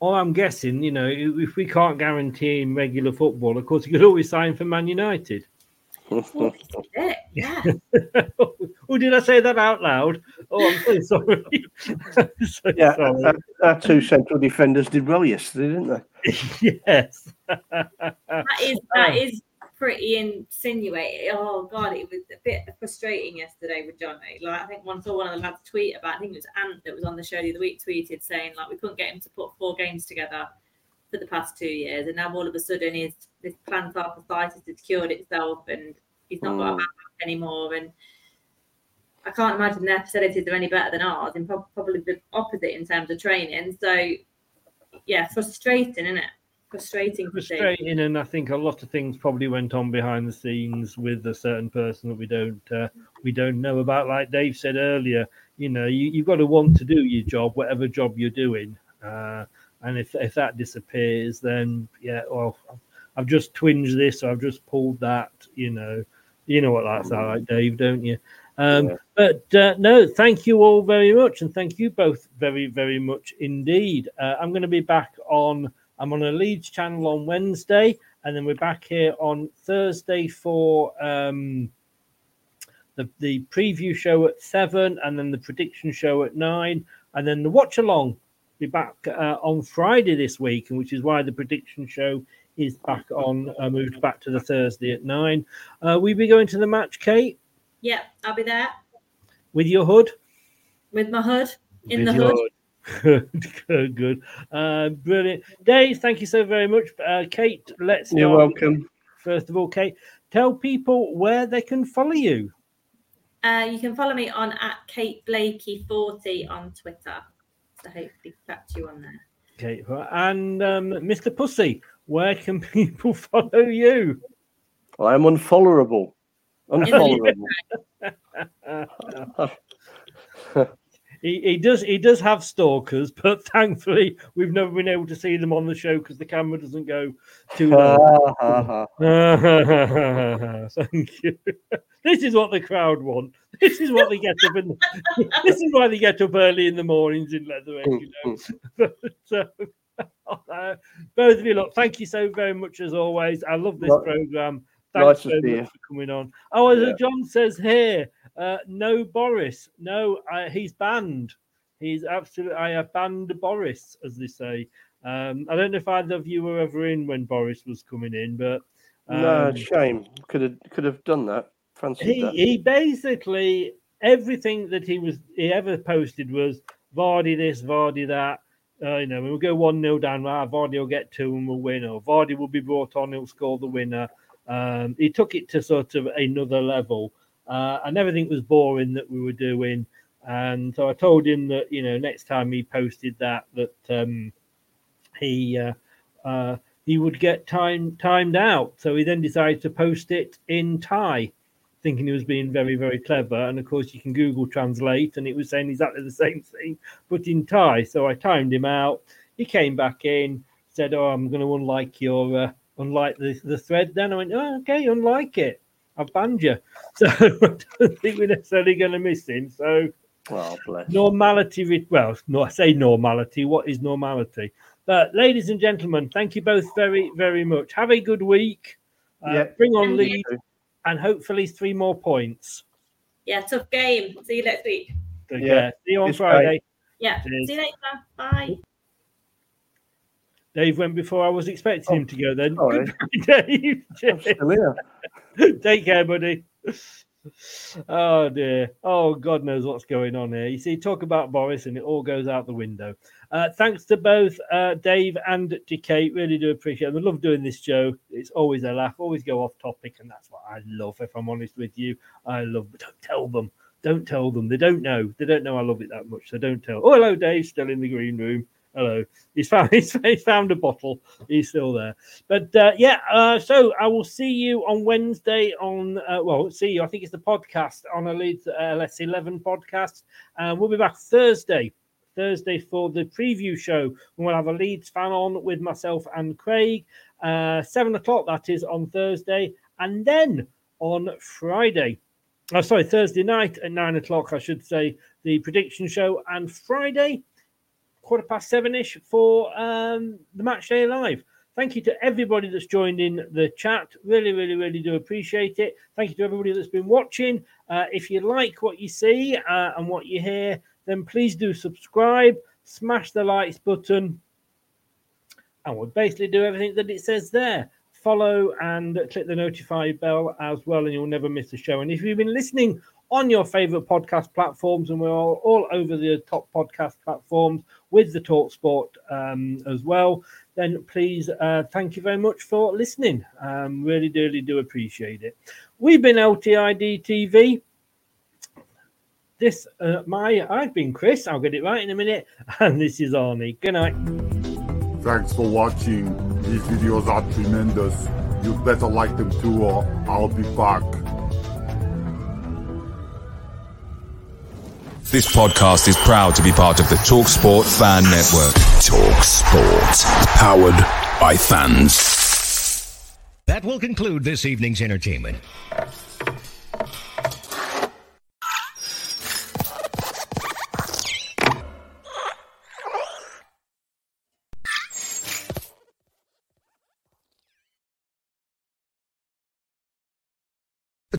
Or I'm guessing, you know, if we can't guarantee him regular football, of course, he could always sign for Man United. Oh, yeah. Oh, did I say that out loud? Oh, I'm so sorry. I'm so sorry. Our two central defenders did well yesterday, didn't they? Yes. That is pretty insinuated. Oh God, it was a bit frustrating yesterday with Johnny. Like I think one of the lads tweet about, I think it was Ant that was on the show the other week, tweeted saying like we couldn't get him to put 4 games together for the past 2 years, and now all of a sudden his plantar fasciitis has cured itself and he's not got a back anymore, and I can't imagine their facilities are any better than ours, and probably the opposite in terms of training. So yeah, frustrating, isn't it? Frustrating, and I think a lot of things probably went on behind the scenes with a certain person that we don't know about. Like Dave said earlier, you know, you've got to want to do your job, whatever job you're doing. And if that disappears, then, yeah, well, I've just twinged this, or I've just pulled that, you know what that's like, Dave, don't you? But no, thank you all very much. And thank you both very, very much indeed. I'm going to be back I'm on a Leeds channel on Wednesday, and then we're back here on Thursday for the preview show at 7, and then the prediction show at 9, and then the watch along. Be back on Friday this week, and which is why the prediction show is back on, moved back to the Thursday at 9. Will you be going to the match, Kate? Yeah, I'll be there. With your hood? With my hood. In the hood. Good. Brilliant. Dave, thank you so very much. Kate, let's You're welcome. First of all, Kate, tell people where they can follow you. You can follow me on @KateBlakey40 on Twitter. So hopefully catch you on there. Okay, and Mr. Pussy, where can people follow you? Well, I'm unfollowable. He does have stalkers, but thankfully we've never been able to see them on the show because the camera doesn't go too long. Thank you. This is what the crowd want. This is what they get up in. This is why they get up early in the mornings in Leatherhead, you know. But both of you, look, thank you so very much as always. I love this program. Thanks so much for coming on. Oh, as John says here, no Boris. No, he's banned. He's absolutely. I have banned Boris, as they say. I don't know if either of you were ever in when Boris was coming in, but no shame. Could have done that. He basically everything that he ever posted was Vardy this, Vardy that. We'll go 1-0 down. Vardy will get 2 and we'll win. Or Vardy will be brought on. He'll score the winner. He took it to sort of another level. And everything was boring that we were doing. And so I told him that, next time he posted that he would get timed out. So he then decided to post it in Thai, thinking he was being very, very clever. And, of course, you can Google Translate, and it was saying exactly the same thing, but in Thai. So I timed him out. He came back in, said, oh, I'm going to unlike the thread then. I went, oh, okay, unlike it. I've banned you. So I don't think we're necessarily going to miss him. So normality. Well, no, I say normality. What is normality? But ladies and gentlemen, thank you both very, very much. Have a good week. Bring on Leeds and hopefully 3 more points. Yeah, tough game. See you next week. See you on Friday. Great. Yeah. Cheers. See you later. Bye. Dave went before I was expecting him to go then. Goodbye, Dave. Take care, buddy. Oh, dear. Oh, God knows what's going on here. You see, talk about Boris and it all goes out the window. Thanks to both Dave and to Kate. Really do appreciate them. I love doing this show. It's always a laugh. Always go off topic. And that's what I love, if I'm honest with you. I love, but don't tell them. Don't tell them. They don't know. They don't know I love it that much. So don't tell. Oh, hello, Dave. Still in the green room. Hello. He's found a bottle. He's still there. But, so I will see you on Wednesday on, I think it's the podcast on a Leeds LS 11 podcast. We'll be back Thursday for the preview show. We'll have a Leeds fan on with myself and Craig. 7 o'clock, that is, on Thursday. And then on Thursday night at 9 o'clock, I should say, the prediction show. And Friday, 7:15 for the Match Day Live. Thank you to everybody that's joined in the chat. Really, really, really do appreciate it. Thank you to everybody that's been watching. If you like what you see and what you hear, then please do subscribe, smash the likes button, and we'll basically do everything that it says there. Follow and click the notify bell as well, and you'll never miss a show. And if you've been listening on your favourite podcast platforms, and we're all over the top podcast platforms with the TalkSport as well, then please thank you very much for listening. Really, really do appreciate it. We've been LTID TV. I've been Chris. I'll get it right in a minute. And this is Arnie. Good night. Thanks for watching. These videos are tremendous. You better like them too, or I'll be back. This podcast is proud to be part of the TalkSport Fan Network. TalkSport. Powered by fans. That will conclude this evening's entertainment. The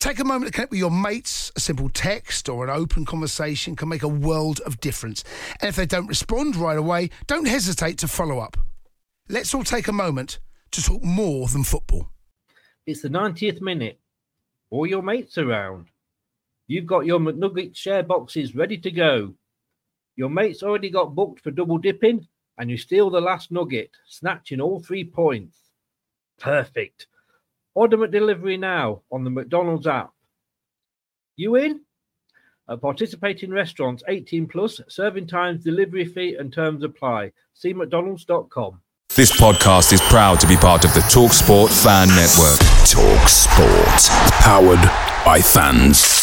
Take a moment to connect with your mates. A simple text or an open conversation can make a world of difference. And if they don't respond right away, don't hesitate to follow up. Let's all take a moment to talk more than football. It's the 90th minute. All your mates are around. You've got your McNugget share boxes ready to go. Your mate's already got booked for double dipping, and you steal the last nugget, snatching all 3 points. Perfect. Order McDelivery now on the McDonald's app. You in? At participating restaurants 18 plus, serving times, delivery fee and terms apply. See mcdonalds.com. This podcast is proud to be part of the TalkSport Fan Network. TalkSport. Powered by fans.